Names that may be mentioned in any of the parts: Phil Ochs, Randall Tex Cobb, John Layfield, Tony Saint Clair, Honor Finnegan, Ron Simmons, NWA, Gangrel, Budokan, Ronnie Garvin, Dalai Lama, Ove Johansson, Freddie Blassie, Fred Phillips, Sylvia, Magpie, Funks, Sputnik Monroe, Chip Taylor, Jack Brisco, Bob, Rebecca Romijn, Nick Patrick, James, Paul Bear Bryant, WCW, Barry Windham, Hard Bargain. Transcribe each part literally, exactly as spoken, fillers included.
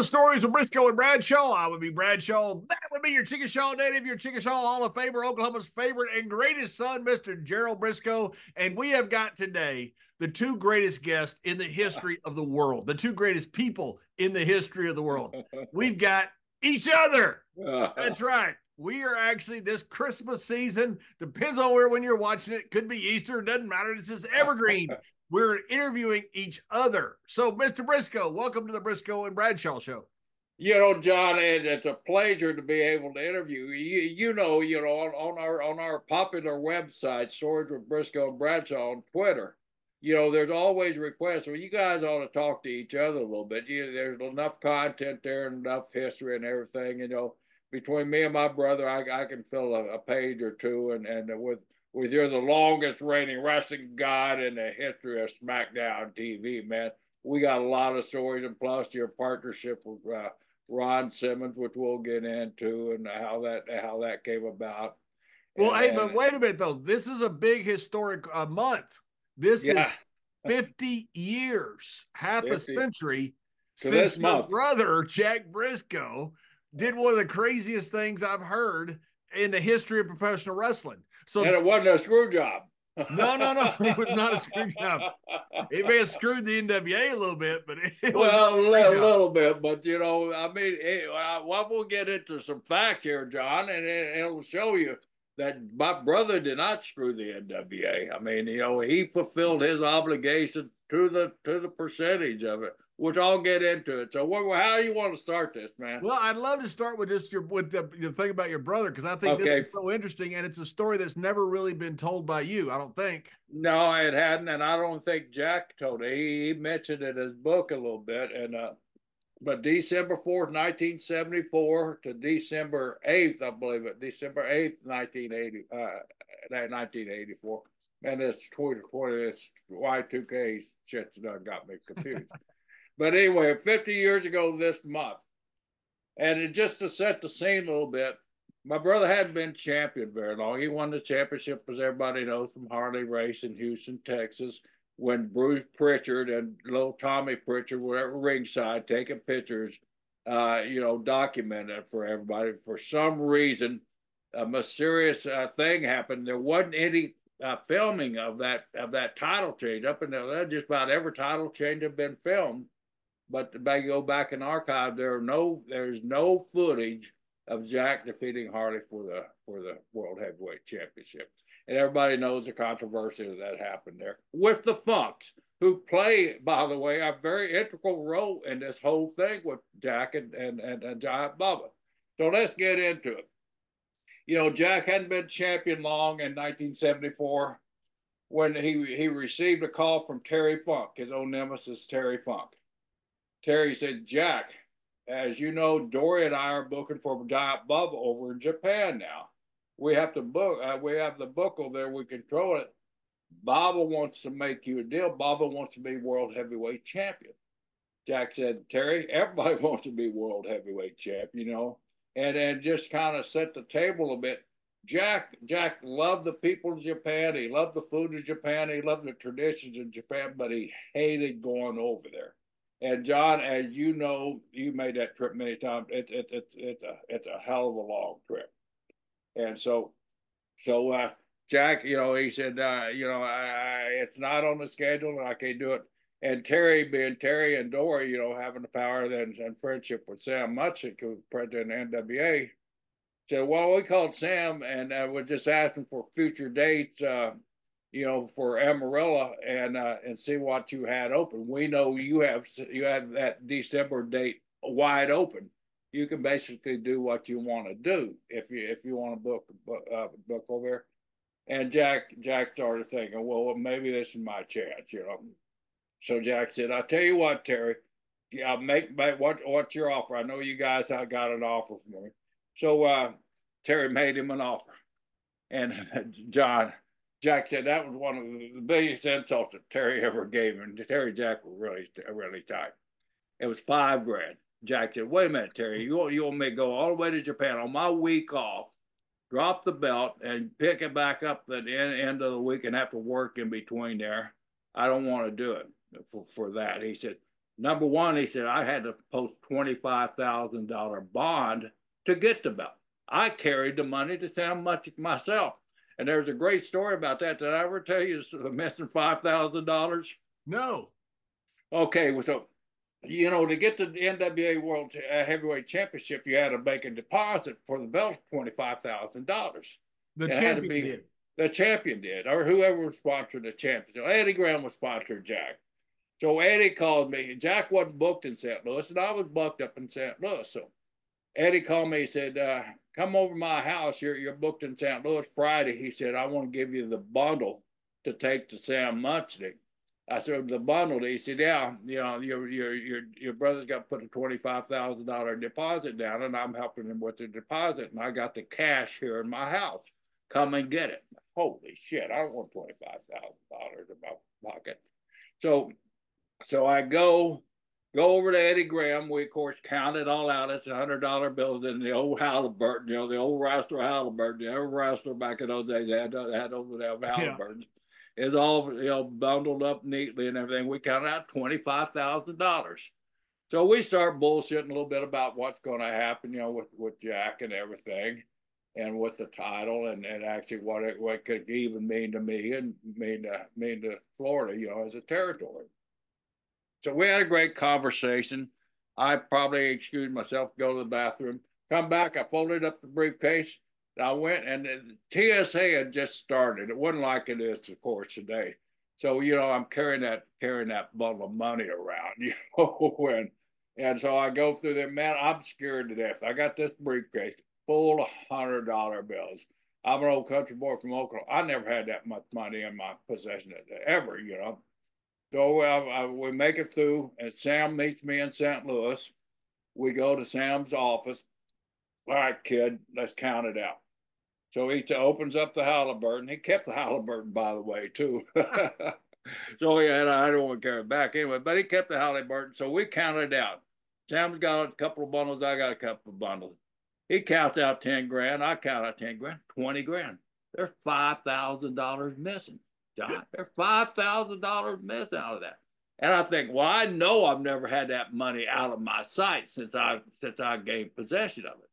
the stories of Brisco and Bradshaw. I would be Bradshaw. That would be your Chickasha native, your Chickasha Hall of Famer, Oklahoma's favorite and greatest son, Mister Gerald Brisco. And we have got today the two greatest guests in the history of the world, the two greatest people in the history of the world. We've got each other. That's right. We are actually, this Christmas season, depends on where when you're watching it, could be Easter, doesn't matter. This is evergreen. We're interviewing each other. So, Mister Brisco, welcome to the Brisco and Bradshaw Show. You know, John, it, it's a pleasure to be able to interview you. You know, you know, on, on our on our popular website, Stories with Brisco and Bradshaw on Twitter, you know, there's always requests. Well, you guys ought to talk to each other a little bit. You, there's enough content there, and enough history and everything, you know. Between me and my brother, I, I can fill a, a page or two, and, and with with you're the longest reigning wrestling god in the history of SmackDown T V, man. We got a lot of stories, and plus your partnership with uh, Ron Simmons, which we'll get into, and how that how that came about. Well, and, hey, but wait a minute though. This is a big historic uh, month. This yeah. is fifty years, half fifty. A century so since my month. brother Jack Brisco did one of the craziest things I've heard in the history of professional wrestling. So, and it wasn't a screw job. No, no, no. It was not a screw job. It may have screwed the N W A a little bit, but it, it well, was not a, a little bit. But, you know, I mean, it, uh, well, we'll get into some fact here, John, and it, it'll show you that my brother did not screw the N W A. I mean, you know, he fulfilled his obligation to the to the percentage of it, which I'll get into it. So, what, how do you want to start this, man? Well, I'd love to start with just your with the, the thing about your brother, because I think okay. this is so interesting, and it's a story that's never really been told by you, I don't think. No, it hadn't, and I don't think Jack told it. He, he mentioned it in his book a little bit, and uh, but December fourth, nineteen seventy four, to December eighth, I believe it, December eighth, nineteen eighty, uh, nineteen eighty four. And this twenty twenty, this Y two K shit got me confused. But anyway, fifty years ago this month, and it, just to set the scene a little bit, my brother hadn't been champion very long. He won the championship, as everybody knows, from Harley Race in Houston, Texas, when Bruce Prichard and little Tommy Prichard were at ringside taking pictures, uh, you know, documented for everybody. For some reason, a mysterious uh, thing happened. There wasn't any Uh, filming of that of that title change up until then. Just about every title change had been filmed, but if I go back in archive, there are no there's no footage of Jack defeating Harley for the for the World Heavyweight Championship. And everybody knows the controversy that happened there with the Funks, who play, by the way, a very integral role in this whole thing with Jack and and and, and Giant Baba. So let's get into it. You know, Jack hadn't been champion long in nineteen seventy-four when he, he received a call from Terry Funk, his old nemesis, Terry Funk. Terry said, Jack, as you know, Dory and I are booking for Giant Baba over in Japan now. We have to book, uh, we have the book over there, we control it. Baba wants to make you a deal. Baba wants to be world heavyweight champion. Jack said, Terry, everybody wants to be world heavyweight champion, you know. And then just kind of set the table a bit. Jack Jack loved the people of Japan. He loved the food of Japan. He loved the traditions of Japan, but he hated going over there. And John, as you know, you made that trip many times. It, it, it, it's a, it's a hell of a long trip. And so, so uh, Jack, you know, he said, uh, you know, I, I, it's not on the schedule and I can't do it. And Terry, being Terry and Dory, you know, having the power and, and friendship with Sam Muchnick, who was president of the N W A, said, well, we called Sam and uh, we just asked him for future dates, uh, you know, for Amarillo and uh, and see what you had open. We know you have you have that December date wide open. You can basically do what you want to do if you if you want to book uh, book over there. And Jack Jack started thinking, well, maybe this is my chance, you know. So Jack said, I'll tell you what, Terry, I'll make, make what, what's your offer? I know you guys have got an offer for me. So uh, Terry made him an offer. And John, Jack said that was one of the biggest insults that Terry ever gave him. Terry and Jack were really, really tight. It was five grand. Jack said, wait a minute, Terry, you want, you want me to go all the way to Japan on my week off, drop the belt, and pick it back up at the end, end of the week and have to work in between there? I don't want to do it. For, for that, he said, Number one, he said, I had to post twenty-five thousand dollars bond to get the belt. I carried the money to Sam Muchnick myself. And there's a great story about that. Did I ever tell you the missing five thousand dollars? No. Okay, well, so, you know, to get to the N W A World uh, Heavyweight Championship, you had to make a deposit for the belt of twenty-five thousand dollars. The it champion be, did. The champion did, or whoever sponsored the champion. So Eddie Graham was sponsored Jack. So Eddie called me. Jack wasn't booked in Saint Louis, and I was booked up in Saint Louis. So Eddie called me. He said, uh, come over to my house. You're, you're booked in Saint Louis Friday. He said, I want to give you the bundle to take to Sam Muchnick. I said, the bundle? He said, yeah, you know, your, your, your, your brother's got to put a twenty-five thousand dollars deposit down, and I'm helping him with the deposit, and I got the cash here in my house. Come and get it. Holy shit, I don't want twenty-five thousand dollars in my pocket. So so I go go over to Eddie Graham. We, of course, count it all out. It's one hundred dollar bills in the old Halliburton, you know, the old wrestler Halliburton. The old wrestler back in those days, they had, they had over there Halliburton. Yeah. It's all, you know, bundled up neatly and everything. We count out twenty-five thousand dollars. So we start bullshitting a little bit about what's going to happen, you know, with, with Jack and everything, and with the title, and, and actually what it, what it could even mean to me and mean to, mean to Florida, you know, as a territory. So we had a great conversation. I probably excused myself to go to the bathroom. Come back, I folded up the briefcase. I went, and the T S A had just started. It wasn't like it is, of course, today. So, you know, I'm carrying that carrying that bundle of money around, you know, and, and so I go through there, man, I'm scared to death. I got this briefcase full of one hundred dollar bills. I'm an old country boy from Oklahoma. I never had that much money in my possession ever, you know. So I, I, we make it through, and Sam meets me in Saint Louis. We go to Sam's office. All right, kid, let's count it out. So he opens up the Halliburton. He kept the Halliburton, by the way, too. So he had, I don't want to carry it back anyway, but he kept the Halliburton. So we counted out. Sam's got a couple of bundles. I got a couple of bundles. He counts out ten grand. I count out ten grand, twenty grand. There's five thousand dollars missing, John. There's five thousand dollars missing out of that. And I think, well, I know I've never had that money out of my sight since I since I gained possession of it.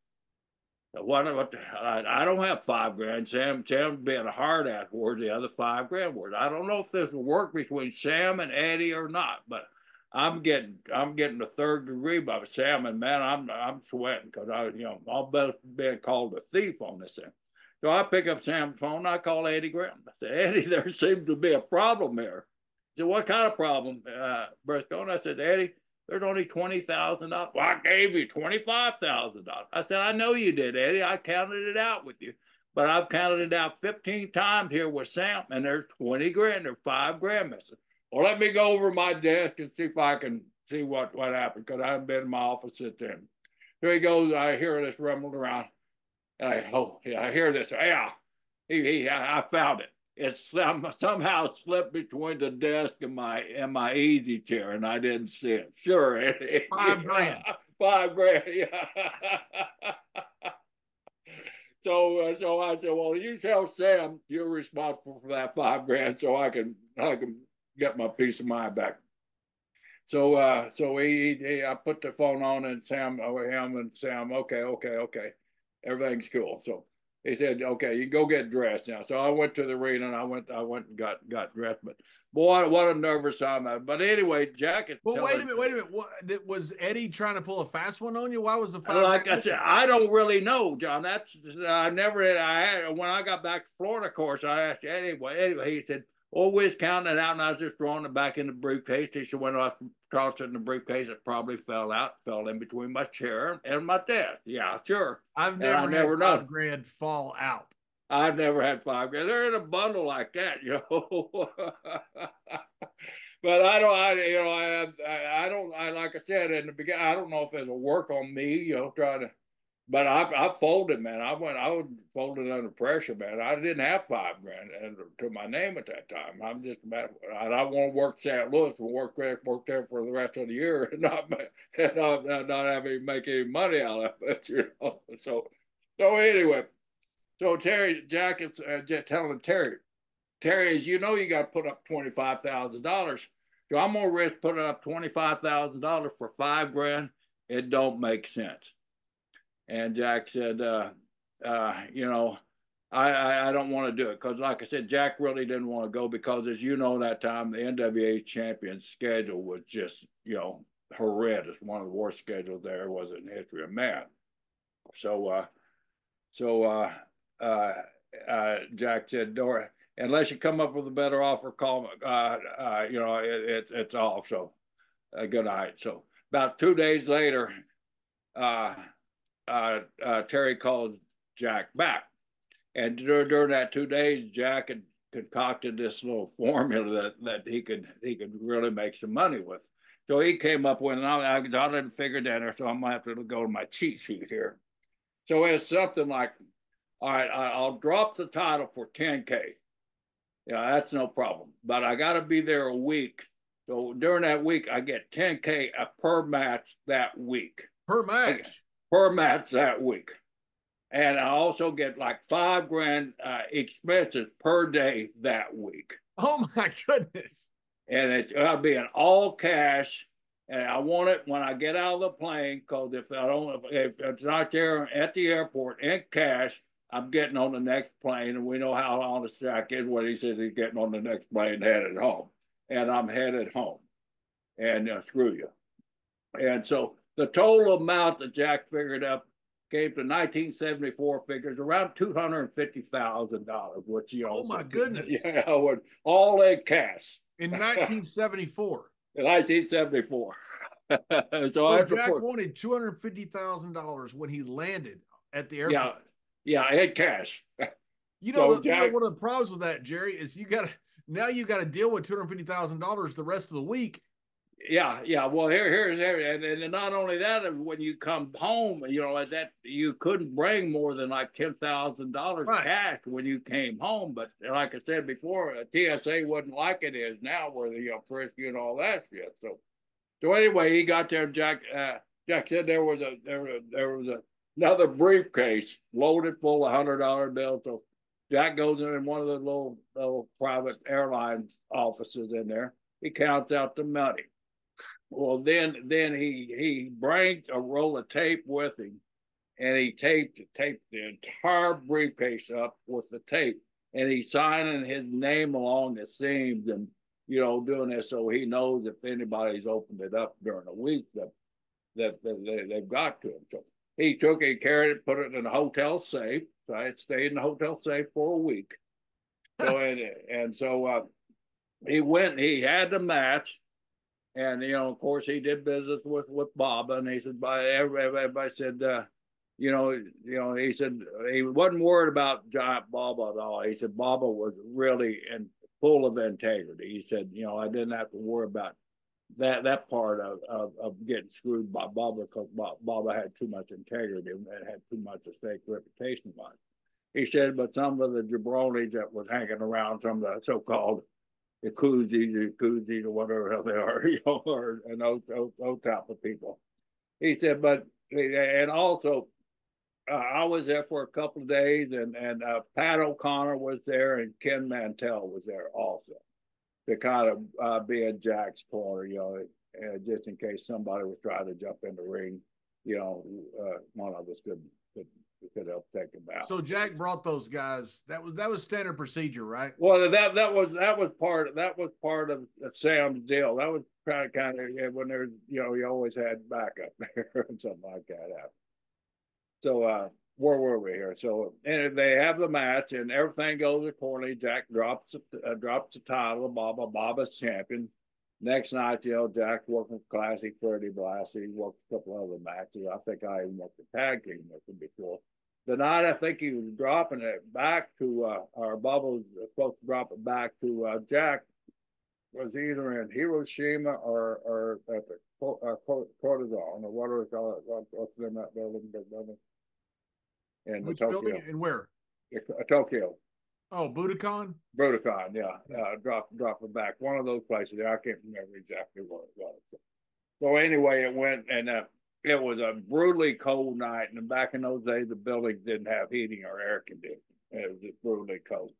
So what, what the, I, I don't have five grand. Sam, Sam's being a hard ass word, the other five grand word. I don't know if this will work between Sam and Eddie or not, but I'm getting, I'm getting the third degree by Sam, and man, I'm, I'm sweating because I, you know, I'll be called a thief on this thing. So I pick up Sam's phone. And I call Eddie Graham. I said, Eddie, there seems to be a problem here. He said, what kind of problem, uh, Brisco? And I said, Eddie, there's only twenty thousand dollars. Well, I gave you twenty-five thousand dollars. I said, I know you did, Eddie. I counted it out with you, but I've counted it out fifteen times here with Sam, and there's twenty grand or five grand missing. Well, let me go over my desk and see if I can see what, what happened, because I haven't been in my office since then. Here he goes. I hear this rumbling around. And I, oh, yeah, I hear this. Yeah, he, he, I found it. It somehow slipped between the desk and my and my easy chair, and I didn't see it. Sure. It, it, five grand. Five grand, yeah. So, uh, so I said, well, you tell Sam you're responsible for that five grand so I can, I can get my peace of mind back. So, uh, so he, he, I put the phone on, and Sam, oh, him and Sam, okay, okay, okay, everything's cool. So he said, okay, you go get dressed now. So I went to the arena, and I went, I went and got, got dressed. But boy, what a nervous time! But anyway, Jack. Well, wait a minute, wait a minute. What, was Eddie trying to pull a fast one on you? Why was the fast? Like I said, I don't really know, John. That's I never. Had, I had when I got back to Florida, of course, I asked anyway. Anyway, he said, well, we was counting it out, and I was just throwing it back in the briefcase. He said, when I tossed it in the briefcase, it probably fell out, fell in between my chair and my desk. Yeah, sure. I've never had never five known. grand fall out. I've never had five grand. They're in a bundle like that, you know. But I don't, I, you know, I, I, I don't, I, like I said in the beginning, I don't know if it'll work on me, you know, trying to. But I, I folded, man. I went, I folded under pressure, man. I didn't have five grand to my name at that time. I'm just, mad. I, I want to work Saint Louis and work, work there for the rest of the year and not, and not, not have any, make any money out of it, you know. So, so anyway, so Terry, Jack is uh, just telling Terry, Terry, as you know, you got to put up twenty-five thousand dollars. So I'm more risk putting up twenty-five thousand dollars for five grand. It don't make sense. And Jack said, uh, uh, you know, I, I, I don't want to do it. Because like I said, Jack really didn't want to go because, as you know, that time the N W A champion's schedule was just, you know, horrendous. One of the worst schedules there was in the history of man. So, uh, so uh, uh, uh, Jack said, Dory, unless you come up with a better offer, call me. Uh, uh, you know, it, it, it's off. So, uh, good night. So about two days later, uh, uh, uh, Terry called Jack back. And during that two days, Jack had concocted this little formula that, that he could he could really make some money with. So he came up with, and I, I didn't figure that out, so I'm going to have to go to my cheat sheet here. So it's something like, all right, I'll drop the title for ten K. Yeah, that's no problem. But I got to be there a week. So during that week, I get ten K per match that week. Per match? Per match that week. And I also get like five grand uh, expenses per day that week. Oh my goodness. And it's uh, being all cash. And I want it when I get out of the plane, because if I don't, if it's not there at the airport in cash, I'm getting on the next plane. And we know how honest Jack is when he says he's getting on the next plane headed home. And I'm headed home. And uh, screw you. And so the total amount that Jack figured up came to nineteen seventy-four figures, around two hundred fifty thousand dollars, which, you know. Oh, my goodness. Yeah, all in cash. In nineteen seventy-four. In nineteen seventy-four. So well, Jack wanted two hundred fifty thousand dollars when he landed at the airport. Yeah, yeah, in cash. You know, so the, Jack, you know, one of the problems with that, Jerry, is you got to, now you got to deal with two hundred fifty thousand dollars the rest of the week. Yeah, yeah. Well, here, here's and, and not only that, when you come home, you know, that you couldn't bring more than like ten thousand dollars cash when you came home. But like I said before, T S A wasn't like it is now, where they frisk you and all that shit. So, so anyway, he got there. Jack, uh, Jack said there was a there was a, there was a, another briefcase loaded full of hundred dollar bills. So Jack goes in one of the little little private airline offices in there. He counts out the money. Well, then, then he he brings a roll of tape with him, and he taped taped the entire briefcase up with the tape, and he's signing his name along the seams, and you know, doing this so he knows if anybody's opened it up during the week that that, that they, they've got to him. So he took it, carried it, put it in a hotel safe. So I had stayed in the hotel safe for a week. So and and so uh, he went. He had the match. And, you know, of course, he did business with, with Bob, and he said, by everybody, everybody said, uh, you know, you know, he said he wasn't worried about Giant Baba at all. He said Baba was really in, full of integrity. He said, you know, I didn't have to worry about that that part of, of, of getting screwed by Baba, because Baba had too much integrity and had too much at stake reputation-wise. He said, but some of the jabronis that was hanging around, some of the so-called the koozies, the koozies, or whatever they are, you know, or, and those, those, those type of people. He said, but, and also, uh, I was there for a couple of days, and, and uh, Pat O'Connor was there, and Ken Mantell was there also, to kind of uh, be a Jack's corner, you know, uh, just in case somebody was trying to jump in the ring, you know, uh, one of us could, could could help take them out. So Jack brought those guys. That was that was standard procedure, right? Well, that that was that was part of, that was part of Sam's deal. That was kind of kind of when there's, you know, you always had backup there and something like that happened. So uh, where were we here? So and they have the match and everything goes accordingly. Jack drops uh, drops the title of Baba. Baba's champion. Next night, you know, Jack working with Classic Freddie Blassie. He worked a couple other matches. I think I even worked the tag team with him before. The night I think he was dropping it back to, uh, or Bubba was supposed to drop it back to uh, Jack, was either in Hiroshima or, or at the uh, Cortazon or whatever it's called. What's in that building? Big building? In Which Tokyo. Building and where? In, uh, Tokyo. Oh, Budokan? Budokan, yeah. Uh, drop, drop it back. One of those places there. I can't remember exactly what it was. So anyway, it went, and uh, it was a brutally cold night. And back in those days, the buildings didn't have heating or air conditioning. It was just brutally cold.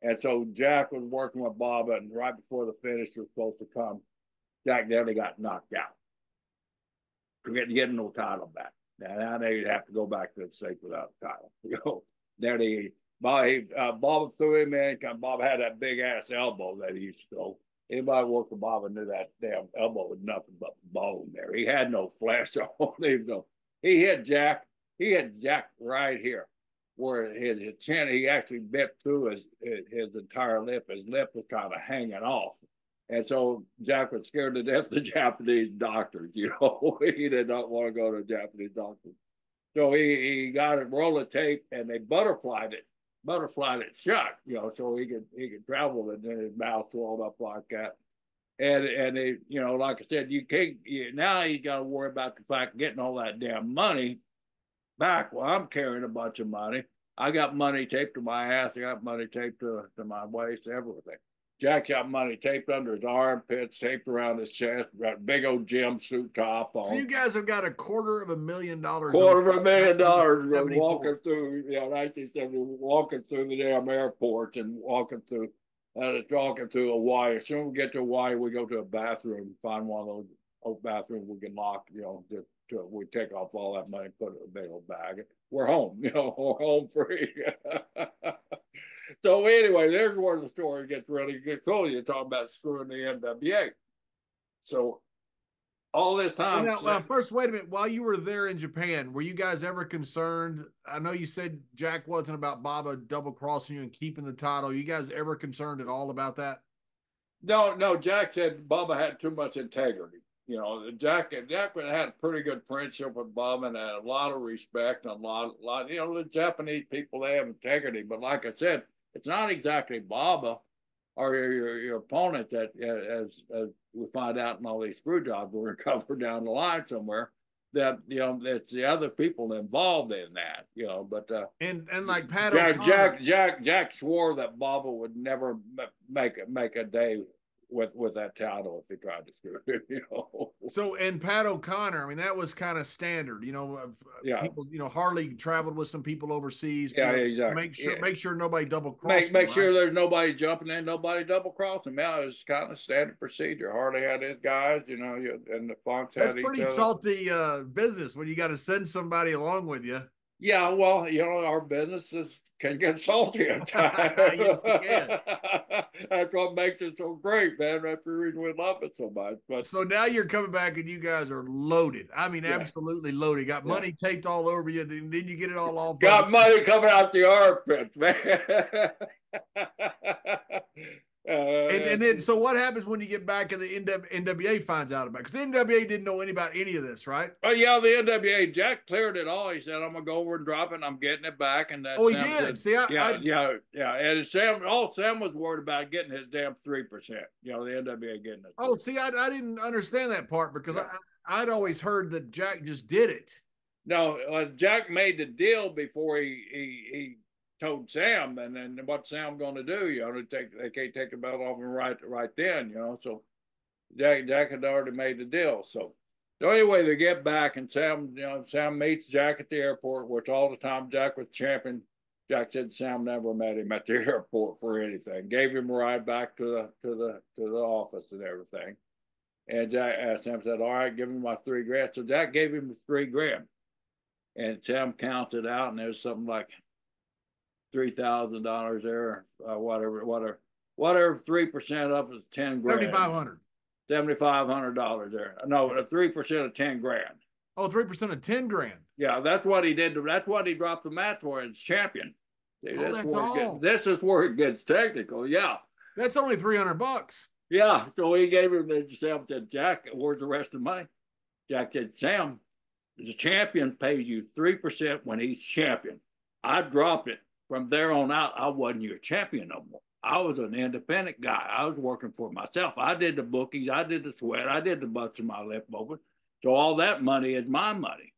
And so Jack was working with Baba, and right before the finish was supposed to come, Jack Daly got knocked out. Forget getting no title back. Now, now they'd have to go back to the state without a title. You know, there they Bob, he, uh, Bob threw him in. Bob had that big ass elbow that he used to throw. Anybody worked with Bob and knew that damn elbow was nothing but bone there. He had no flesh on him. No. He hit Jack. He hit Jack right here, where his, his chin, he actually bit through his, his, his entire lip. His lip was kind of hanging off. And so Jack was scared to death of Japanese doctors, you know. He did not want to go to a Japanese doctor. So he, he got a roll of tape and they butterflied it, butterflied it shut, you know, so he could he could travel with it, and his mouth swelled up like that. And and they, you know, like I said, you can't you, now he's gotta worry about the fact of getting all that damn money back. Well, I'm carrying a bunch of money. I got money taped to my ass, I got money taped to, to my waist, everything. Jack got money taped under his armpits, taped around his chest, got big old gym suit top on. So you guys have got a quarter of a million dollars. Quarter of a million dollars walking through, you know, nineteen seventy, walking through the damn airports and walking through, uh, walking through Hawaii. As soon as we get to Hawaii, we go to a bathroom and find one of those old bathrooms we can lock, you know, just to, we take off all that money, put it in a big old bag. We're home, you know, we're home free. So anyway, there's where the story gets really good. Cool, you're talking about screwing the N W A. So all this time. Now, well, first, wait a minute. While you were there in Japan, were you guys ever concerned? I know you said Jack wasn't about Baba double crossing you and keeping the title. You guys ever concerned at all about that? No, no. Jack said Baba had too much integrity. You know, Jack and Jack had a pretty good friendship with Bob and had a lot of respect and a lot, a lot. You know, the Japanese people, they have integrity, but like I said, it's not exactly Baba or your, your, your opponent that, as, as we find out in all these screw jobs we're going to cover down the line somewhere, that, you know, it's the other people involved in that, you know, but... Uh, and, and like Pat O'Connor. Jack, Jack, Jack swore that Baba would never make make a day with with that title if he tried to screw it, you know. So, and Pat O'Connor, I mean, that was kind of standard, you know. Of, yeah. People, you know, Harley traveled with some people overseas. Yeah, you know, exactly. Make sure, yeah. make sure nobody double crosses. Make, make him, sure right? There's nobody jumping in, nobody double crossing. Now it's kind of standard procedure. Harley had his guys, you know, and the Funks had each other. That's pretty salty uh, business when you got to send somebody along with you. Yeah, well, you know, our businesses can get salty at times. Yes, it can. That's what makes it so great, man. That's the reason we love it so much. But so now you're coming back and you guys are loaded. I mean, yeah. absolutely loaded. Got yeah. money taped all over you. Then you get it all off. Got money coming out the armpits, man. Uh, and, and then, so what happens when you get back and the N W A finds out about it? Because the N W A didn't know any about any of this, right? Oh, yeah, the N W A, Jack cleared it all. He said, I'm going to go over and drop it, and I'm getting it back. And that oh, Sam he did. Said, See, I, yeah, I, yeah, yeah. And Sam, all Sam was worried about getting his damn three percent. You know, the N W A getting it. Oh, see, I, I didn't understand that part because yeah. I, I'd always heard that Jack just did it. No, uh, Jack made the deal before he he, he – told Sam, and then what Sam going to do? You know, they take they can't take the belt off and right right then. You know, so Jack Jack had already made the deal. So so anyway, they get back, and Sam you know Sam meets Jack at the airport, which all the time Jack was champion. Jack said Sam never met him at the airport for anything. Gave him a ride back to the to the to the office and everything. And Jack uh, Sam said, "All right, give me my three grand." So Jack gave him the three grand, and Sam counted out, and there's something like three thousand dollars there, uh, whatever, whatever, whatever. Three percent of is ten grand. Seventy-five hundred. Seventy-five hundred dollars there. No, three percent of ten grand. Oh, three percent of ten grand. Yeah, that's what he did. That's what he dropped the match for as champion. See, oh, that's all. Gets, this is where it gets technical. Yeah. That's only three hundred bucks. Yeah. So he gave him the Sam said, Jack, where's the rest of the money? Jack said, Sam, the champion pays you three percent when he's champion. I dropped it. From there on out, I wasn't your champion no more. I was an independent guy. I was working for myself. I did the bookies. I did the sweat. I did the butts in my lip open. So all that money is my money.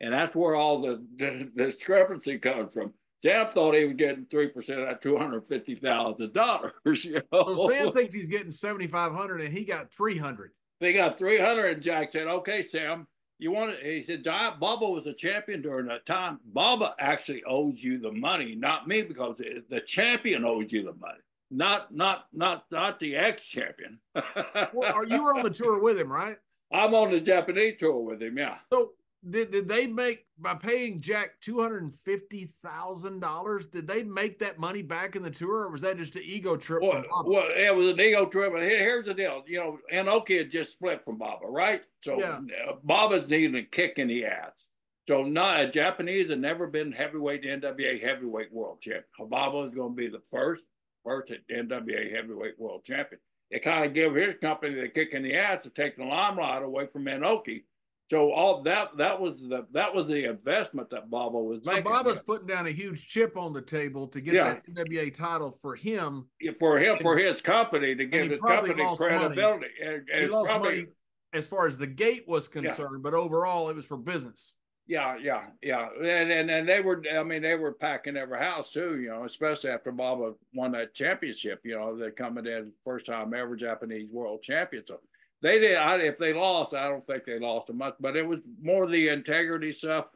And that's where all the, the, the discrepancy comes from. Sam thought he was getting three percent of that two hundred fifty thousand dollars. You know? So Sam thinks he's getting seventy-five hundred dollars and he got three hundred dollars. They got three hundred dollars and Jack said, okay, Sam. You want it? He said, Giant Baba was a champion during that time. Baba actually owes you the money, not me, because the champion owes you the money. not not not not the ex-champion. Well, are you on the tour with him, right? I'm on the Japanese tour with him, yeah. So did did they make, by paying Jack two hundred fifty thousand dollars, did they make that money back in the tour, or was that just an ego trip? Well, from Baba? Well, it was an ego trip, and here, here's the deal. You know, Inoki had just split from Baba, right? So yeah. Baba's needing a kick in the ass. So not a Japanese had never been heavyweight N W A heavyweight world champion. Baba was going to be the first, first N W A heavyweight world champion. It kind of gave his company the kick in the ass to take the limelight away from Inoki. So all that that was the that was the investment that Baba was making. So Baba's putting down a huge chip on the table to get yeah. that N W A title for him, for him, and, for his company, to give his company credibility. And, and he lost probably, money as far as the gate was concerned, yeah. but overall it was for business. Yeah, yeah, yeah, and, and and they were, I mean, they were packing every house too, you know, especially after Baba won that championship, you know, they're coming in first time ever Japanese world champion. So they did, I, if they lost, I don't think they lost much, but it was more the integrity stuff,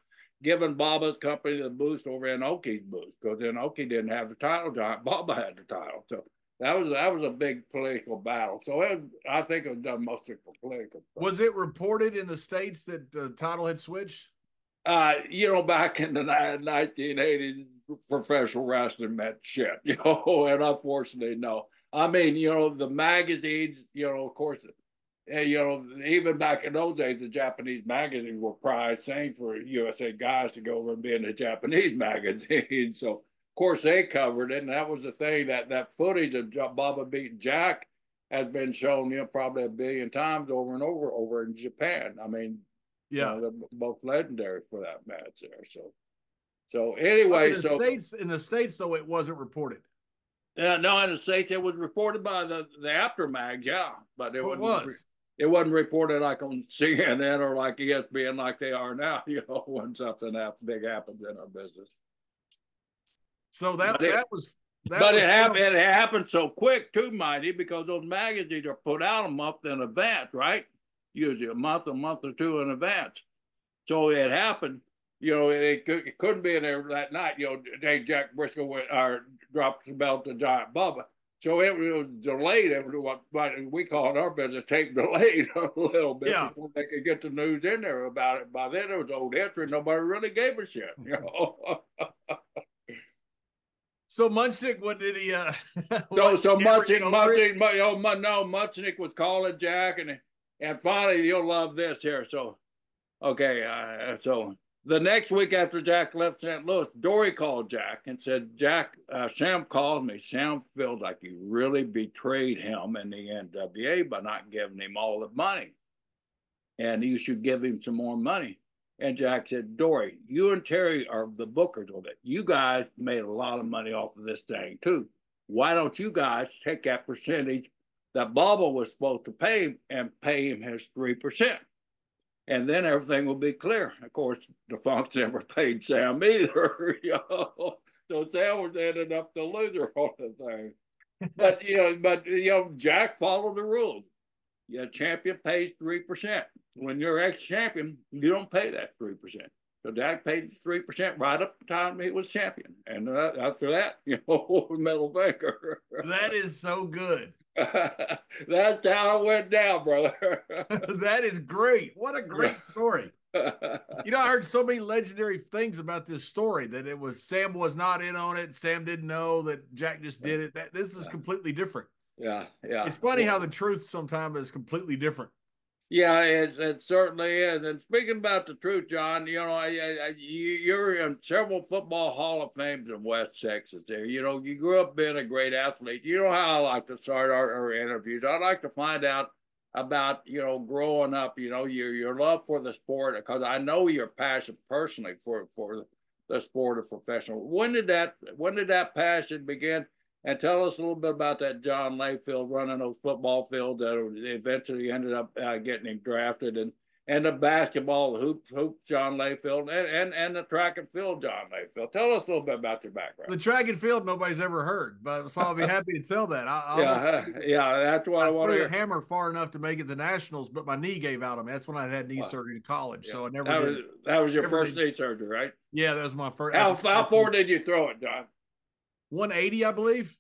giving Baba's company the boost over Inoki's boost, because Inoki didn't have the title, Giant Baba had the title, so. That was that was a big political battle. So it, I think it was done mostly for political. Stuff. Was it reported in the States that the title had switched? Uh, you know, back in the nineteen eighties, professional wrestling meant shit, you know, and unfortunately, no. I mean, you know, the magazines, you know, of course, you know, even back in those days, the Japanese magazines were prized things for U S A guys to go over and be in the Japanese magazine. So, of course, they covered it, and that was the thing, that that footage of Baba beating Jack has been shown, you know, probably a billion times over and over, over in Japan. I mean, yeah, you know, they're both legendary for that match there. So, so anyway, in the so states in the states though it wasn't reported. Yeah, uh, no, in the states it was reported by the the aftermags, yeah, but it, it wasn't, was it wasn't reported like on C N N or like E S P N like they are now. You know, when something big happens in our business. So that but that it, was, that but was it happened. It happened so quick too, Mighty, because those magazines are put out a month in advance, right? Usually a month, a month or two in advance. So it happened, you know, it, it couldn't be in there that night. You know, they, Jack Brisco went, or dropped the belt to Giant Baba. So it was delayed, it was what we call in our business tape delayed a little bit yeah. before they could get the news in there about it. By then, it was old entry. Nobody really gave a shit, you know. So Muchnick, what did he? Uh, so so Muchnick, Muchnick, Muchnick, oh, no, Muchnick was calling Jack, and And finally, you'll love this here. So, okay, uh, so the next week after Jack left Saint Louis, Dory called Jack and said, Jack, uh, Sam called me. Sam feels like you really betrayed him in the N W A by not giving him all the money. And you should give him some more money. And Jack said, Dory, you and Terry are the bookers of it. You guys made a lot of money off of this thing, too. Why don't you guys take that percentage that Baba was supposed to pay him and pay him his three percent. And then everything will be clear. Of course, the Funks never paid Sam either. You know? So Sam was ended up the loser on the thing. But, you know, but, you know, Jack followed the rules. Your champion pays three percent. When you're ex-champion, you don't pay that three percent. So Jack paid three percent right up to the time he was champion. And uh, after that, you know, middle finger. That is so good. That's how it went down, brother. That is great. What a great story. You know, I heard so many legendary things about this story, that it was Sam was not in on it. Sam didn't know that Jack just did it. That This is completely different. Yeah, yeah. It's funny yeah. how the truth sometimes is completely different. Yeah, it, it certainly is. And speaking about the truth, John, you know, I, I, you're in several football Hall of Fames in West Texas there. You know, you grew up being a great athlete. You know how I like to start our, our interviews. I like to find out about, you know, growing up, you know, your your love for the sport, because I know your passion personally for, for the sport of professional. When did that, when did that passion begin? And tell us a little bit about that John Layfield running those football fields that eventually ended up uh, getting him drafted, and and the basketball, the hoop, hoop John Layfield, and, and and the track and field John Layfield. Tell us a little bit about your background. The track and field nobody's ever heard, but so I'll be happy to tell that. I, yeah, uh, yeah, that's what I, I want to hear. I threw a hammer far enough to make it the nationals, but my knee gave out on me. That's when I had knee wow. surgery in college, yeah. so I never that did. Was, that was your never first did. knee surgery, right? Yeah, that was my first. How, was, how far did you throw it, John? one eighty, I believe.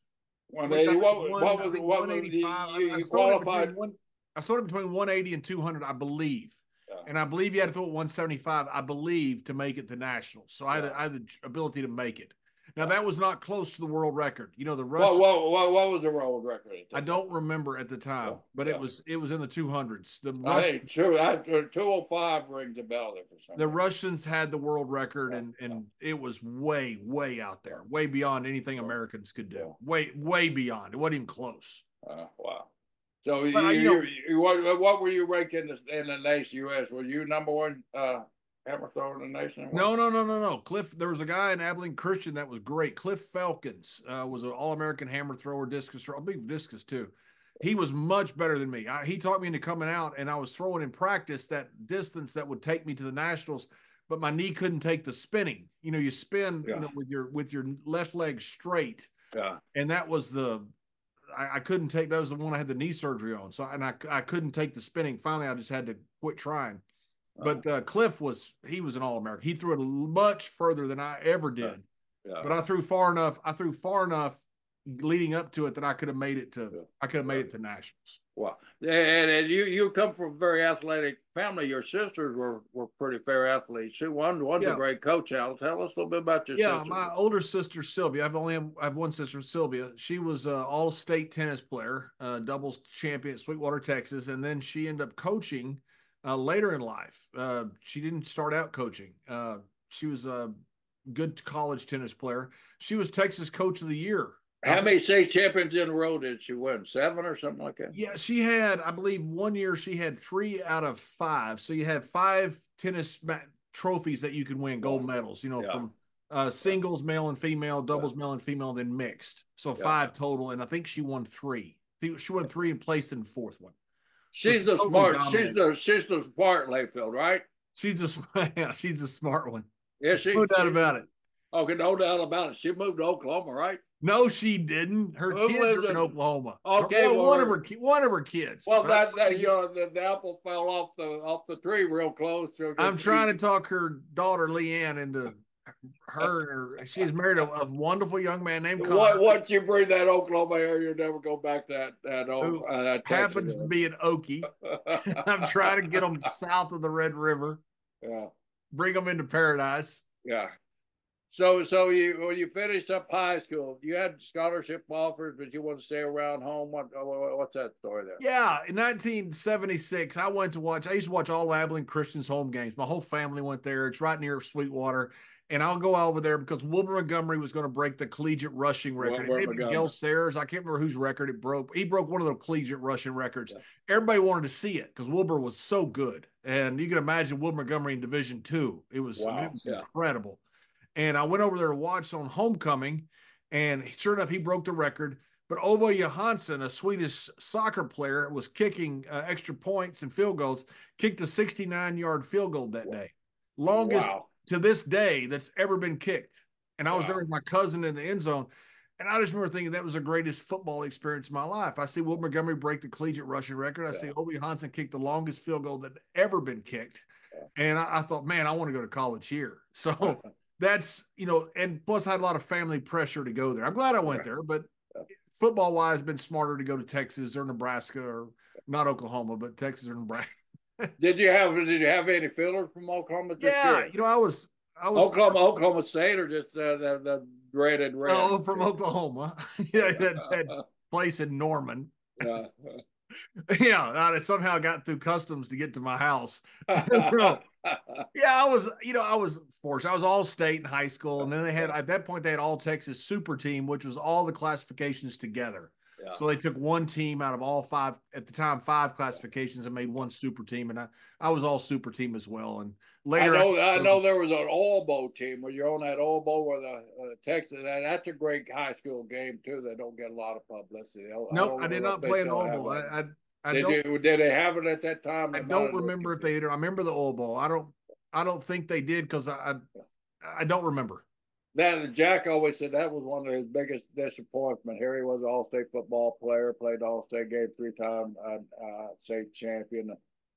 Well, well, what, one, what was, what one eighty-five. Was you, you I, qualified. One, I started between one eighty and two hundred, I believe. Yeah. And I believe you had to throw at one seventy-five, I believe, to make it the Nationals. So yeah. I, had, I had the ability to make it. Now, that was not close to the world record. You know, the Russ. What, what, what, what was the world record? I don't remember at the time, oh, but yeah. it was it was in the two hundreds. The Russ, I think two, I, two oh five rings a bell there for some reason. The Russians had the world record, yeah, and, and yeah. it was way, way out there, way beyond anything yeah. Americans could do. Yeah. Way, way beyond. It wasn't even close. Uh, wow. So you, I, you, know, you, you, what, what were you ranked in the, in the nation U S? Were you number one? Uh, Ever thrown in the nation? No, no, no, no, no. Cliff, there was a guy in Abilene Christian that was great. Cliff Falcons uh, was an all-American hammer thrower, discus thrower. I believe discus too. He was much better than me. I, he taught me into coming out, and I was throwing in practice that distance that would take me to the Nationals, but my knee couldn't take the spinning. You know, you spin yeah. you know, with your with your left leg straight, yeah. and that was the I, I couldn't take. That was the one I had the knee surgery on. So and I I couldn't take the spinning. Finally, I just had to quit trying. But uh, Cliff was, he was an All-American. He threw it much further than I ever did. Yeah. But I threw far enough, I threw far enough leading up to it that I could have made it to, yeah. I could have made yeah. it to Nationals. Wow. And, and you, you come from a very athletic family. Your sisters were, were pretty fair athletes. She won, one's yeah. a great coach, Al. Tell us a little bit about your yeah, sister. Yeah, my older sister, Sylvia. I've only, I have one sister, Sylvia. She was an all-state tennis player, uh, doubles champion at Sweetwater, Texas. And then she ended up coaching Uh, later in life. Uh, she didn't start out coaching. Uh, she was a good college tennis player. She was Texas Coach of the Year. How many state champions in a row did she win? Seven or something like that? Yeah, she had, I believe one year she had three out of five. So you had five tennis trophies that you could win, gold medals, you know, yeah. from uh, singles, male and female, doubles, yeah. male and female, then mixed. So yeah. five total. And I think she won three. She won three and placed in the fourth one. She's the smart. Dominant. She's the she's the smart Layfield, right? She's the yeah. She's the smart one. Yeah, she. No doubt about it. Okay, no doubt about it. She moved to Oklahoma, right? No, she didn't. Her Who kids are in, in Oklahoma. Okay, her, well, one her, of her one of her kids. Well, right? that, that you know, the, the apple fell off the off the tree real close. So I'm trying to talk her daughter Leanne into. Her, her she's married a, a wonderful young man named Connor. Once you breathe that Oklahoma area, you'll never go back that that old uh, that happens to be an Okie. I'm trying to get them south of the Red River. Yeah, bring them into paradise. Yeah. So, so you when you finished up high school, you had scholarship offers, but you want to stay around home. What, what's that story there? Yeah, in nineteen seventy-six, I went to watch. I used to watch all Abilene Christian's home games. My whole family went there. It's right near Sweetwater. And I'll go over there because Wilbert Montgomery was going to break the collegiate rushing record. Maybe Gil Sayers, I can't remember whose record it broke. He broke one of the collegiate rushing records. Yeah. Everybody wanted to see it because Wilbur was so good. And you can imagine Wilbert Montgomery in Division Two. It was, wow. I mean, it was yeah. incredible. And I went over there to watch on homecoming. And sure enough, he broke the record. But Ove Johansson, a Swedish soccer player, was kicking uh, extra points and field goals, kicked a sixty-nine yard field goal that wow. day. Longest. Wow. To this day, that's ever been kicked. And I was wow. there with my cousin in the end zone. And I just remember thinking that was the greatest football experience of my life. I see Wilbert Montgomery break the collegiate rushing record. I yeah. see Ove Johansson kick the longest field goal that ever been kicked. Yeah. And I, I thought, man, I want to go to college here. So that's, you know, and plus I had a lot of family pressure to go there. I'm glad I went right. there, but yeah. football wise, been smarter to go to Texas or Nebraska or not Oklahoma, but Texas or Nebraska. Did you have did you have any fillers from Oklahoma? This yeah, year? You know I was I was Oklahoma Oklahoma State or just uh, the the dreaded red. Oh, no, from Oklahoma, yeah, that, that place in Norman. Uh, yeah, I somehow got through customs to get to my house. So, yeah, I was you know I was fortunate. I was all state in high school, and then they had at that point they had all Texas super team, which was all the classifications together. Yeah. So they took one team out of all five at the time, five classifications, and made one super team. And I, I was all super team as well. And later, I know, I, I know there was an All Bowl team where you're on that All Bowl where the uh, Texas. That, that's a great high school game too. They don't get a lot of publicity. No, nope, I, I did not play an All Bowl. I, I, I did, don't, you, did they have it at that time? I don't remember if they did. I remember the All Bowl. I don't. I don't think they did because I, I, I don't remember. That Jack always said that was one of his biggest disappointments. Here he was an all-state football player, played all-state game three-time uh, uh, state champion,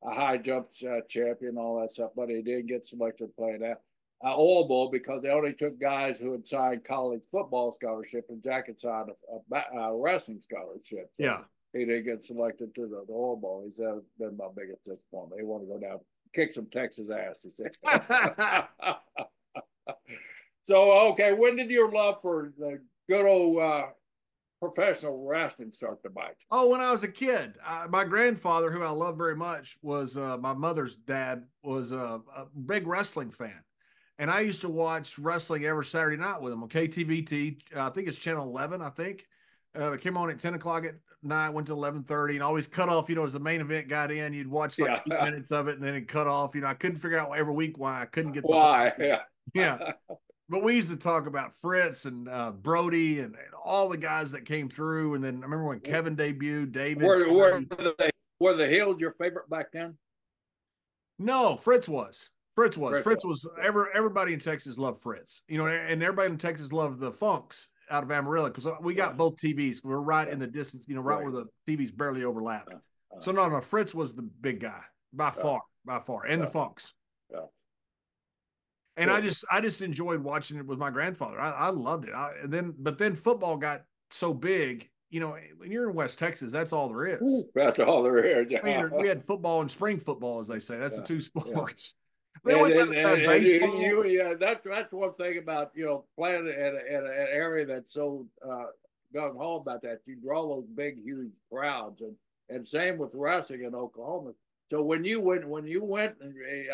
a high jump uh, champion, all that stuff. But he did get selected to play that. uh, Oil Bowl because they only took guys who had signed college football scholarship, and Jack had signed a, a, a wrestling scholarship. So yeah. He didn't get selected to the, the Oil Bowl. He said, that's been my biggest disappointment. They want to go down, kick some Texas ass, he said. So, okay, when did your love for the good old uh, professional wrestling start to bite? Oh, when I was a kid. I, my grandfather, who I love very much, was uh, my mother's dad, was a, a big wrestling fan. And I used to watch wrestling every Saturday night with him on K T V T. I think it's Channel eleven, I think. Uh, it came on at ten o'clock at night, went to eleven thirty, and always cut off, you know, as the main event got in, you'd watch like yeah. eight minutes of it, and then it cut off. You know, I couldn't figure out every week why I couldn't get the why. Yeah. Yeah. But we used to talk about Fritz and uh, Brody and, and all the guys that came through. And then I remember when Kevin debuted, David. Were, were, were, they, were the Hills your favorite back then? No, Fritz was. Fritz was. Fritz, Fritz was. was. Ever, everybody in Texas loved Fritz. You know, and everybody in Texas loved the Funks out of Amarillo because we got yeah. both T Vs. We were right yeah. in the distance, you know, right, right where the T Vs barely overlapped. Uh, uh, so, no, no, Fritz was the big guy by uh, far, by far, and uh, the Funks. Yeah. Uh, And cool. I just, I just enjoyed watching it with my grandfather. I, I loved it. I, and then, but then football got so big, you know, when you're in West Texas, that's all there is. That's all there is. Yeah. I mean, we had football and spring football, as they say. That's yeah. the two sports. Yeah. And, and, and, and you, you, yeah, that's, that's one thing about, you know, playing in, in, in an area that's so uh, gung-ho about that. You draw those big, huge crowds. And, and same with wrestling in Oklahoma. So when you went, when you went,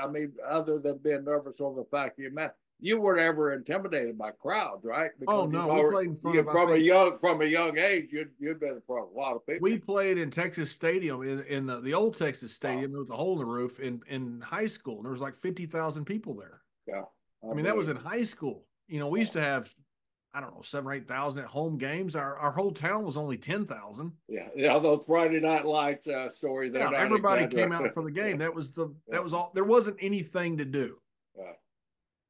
I mean, other than being nervous over the fact that you met, you weren't ever intimidated by crowds, right? Because oh no, already, we played in front you, of from a young from a young age. You'd you'd been in front of a lot of people. We played in Texas Stadium in in the, the old Texas Stadium wow. with a hole in the roof in in high school. And there was like fifty thousand people there. Yeah, I, I mean that was in high school. You know, we used to have, I don't know, seven or eight thousand at home games. Our our whole town was only ten thousand. Yeah, yeah. Those Friday Night Lights uh, story. Yeah, everybody came out for the game. That was the yeah. that was all. There wasn't anything to do. Yeah.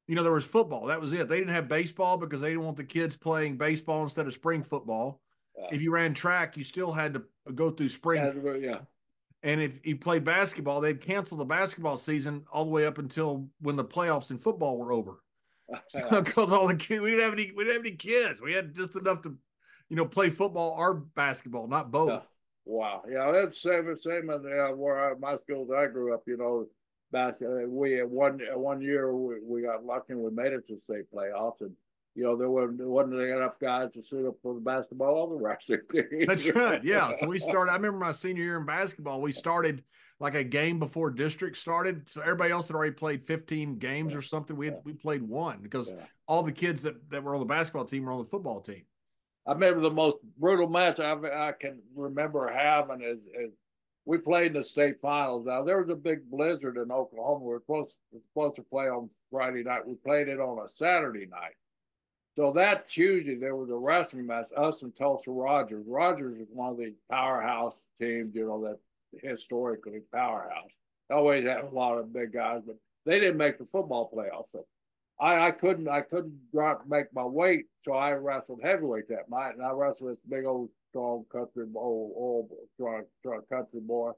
You know, there was football. That was it. They didn't have baseball because they didn't want the kids playing baseball instead of spring football. Yeah. If you ran track, you still had to go through spring. Yeah. yeah. And if you played basketball, they'd cancel the basketball season all the way up until when the playoffs in football were over. Because all the kids, we didn't have any, we didn't have any kids. We had just enough to, you know, play football or basketball, not both. Yeah. Wow, yeah, that's same same in the, uh, where I, my schools I grew up. You know, basketball. We one one year we, we got lucky and we made it to state playoffs, and you know there wasn't, there wasn't enough guys to suit up for the basketball or the wrestling team. That's right. Yeah. So we started. I remember my senior year in basketball, we started like a game before district started. So everybody else had already played fifteen games yeah. or something. We had, yeah. we played one because yeah. all the kids that, that were on the basketball team were on the football team. I remember the most brutal match I've, I can remember having is, is we played in the state finals. Now there was a big blizzard in Oklahoma. We were supposed, supposed to play on Friday night. We played it on a Saturday night. So that Tuesday, there was a wrestling match, us and Tulsa Rogers. Rogers is one of the powerhouse teams, you know, that historically powerhouse. They always had a lot of big guys, but they didn't make the football playoffs. So I, I couldn't, I couldn't drop, make my weight, so I wrestled heavyweight that night, and I wrestled this big old strong country old, old strong, strong country boy.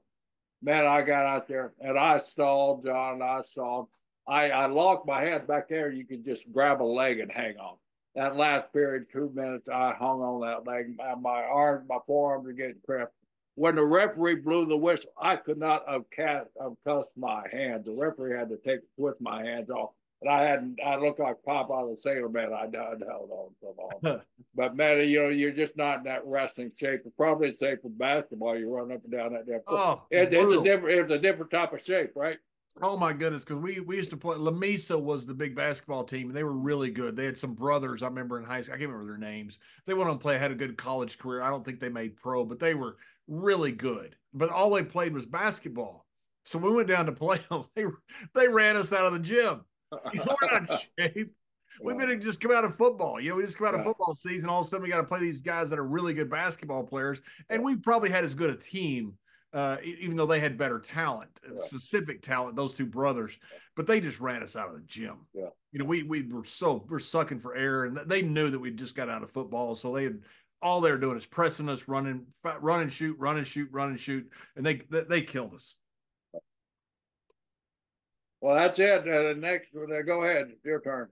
Man, I got out there and I stalled, John. I stalled. I, I locked my hand back there. You could just grab a leg and hang on. That last period, two minutes, I hung on that leg. My, my arms, my forearms were getting cramped. When the referee blew the whistle, I could not have cast, have cussed my hand. The referee had to take with my hands off, and I hadn't. I looked like Pop out of the Sailor Man. I died, held on so long. But man, you know, you're just not in that wrestling shape. It's probably the same for basketball. You run up and down that damn court. Oh, it, it's a different. It's a different type of shape, right? Oh my goodness, because we we used to play. La Mesa was the big basketball team, and they were really good. They had some brothers I remember in high school. I can't remember their names. They went on to play. Had a good college career. I don't think they made pro, but they were really good, but all they played was basketball. So we went down to play them. They they ran us out of the gym. You know, we're not in shape. We've been just come out of football. You know, we just come out of football season. All of a sudden, we got to play these guys that are really good basketball players, and we probably had as good a team, uh, even though they had better talent, specific talent. Those two brothers, but they just ran us out of the gym. Yeah. You know, we we were so we're sucking for air, and they knew that we just got out of football, so they had. All they're doing is pressing us, running, run and shoot, run and shoot, run and shoot, and they they, they killed us. Well, that's it. Uh, next, uh, go ahead. It's your turn.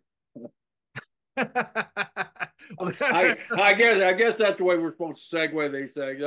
Well, I, I guess I guess that's the way we're supposed to segue these things,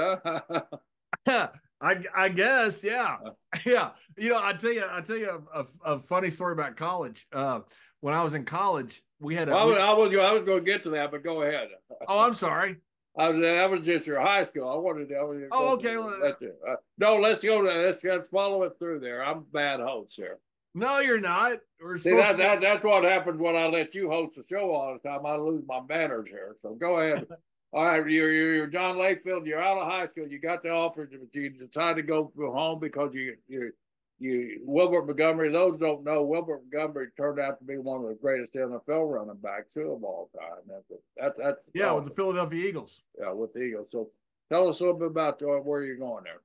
huh? I, I guess, yeah, yeah. You know, I tell you, I tell you a, a, a funny story about college. Uh, when I was in college, we had. A, well, I was, I was, I was going to get to that, but go ahead. Oh, I'm sorry. I was, that was just your high school. I wanted to. I wanted to oh, okay. Well, that's it. Uh, no, let's go to let's, let's follow it through there. I'm a bad host here. No, you're not. We're See, that, that, that's what happens when I let you host the show all the time. I lose my manners here. So go ahead. All right, you're, you're John Layfield. You're out of high school. You got the offer, but you decide to go home because you, you, you, Wilbert Montgomery, those don't know, Wilbert Montgomery turned out to be one of the greatest N F L running backs of all time. That's, a, that, that's yeah, awesome. With the Philadelphia Eagles. Yeah, with the Eagles. So tell us a little bit about where you're going there.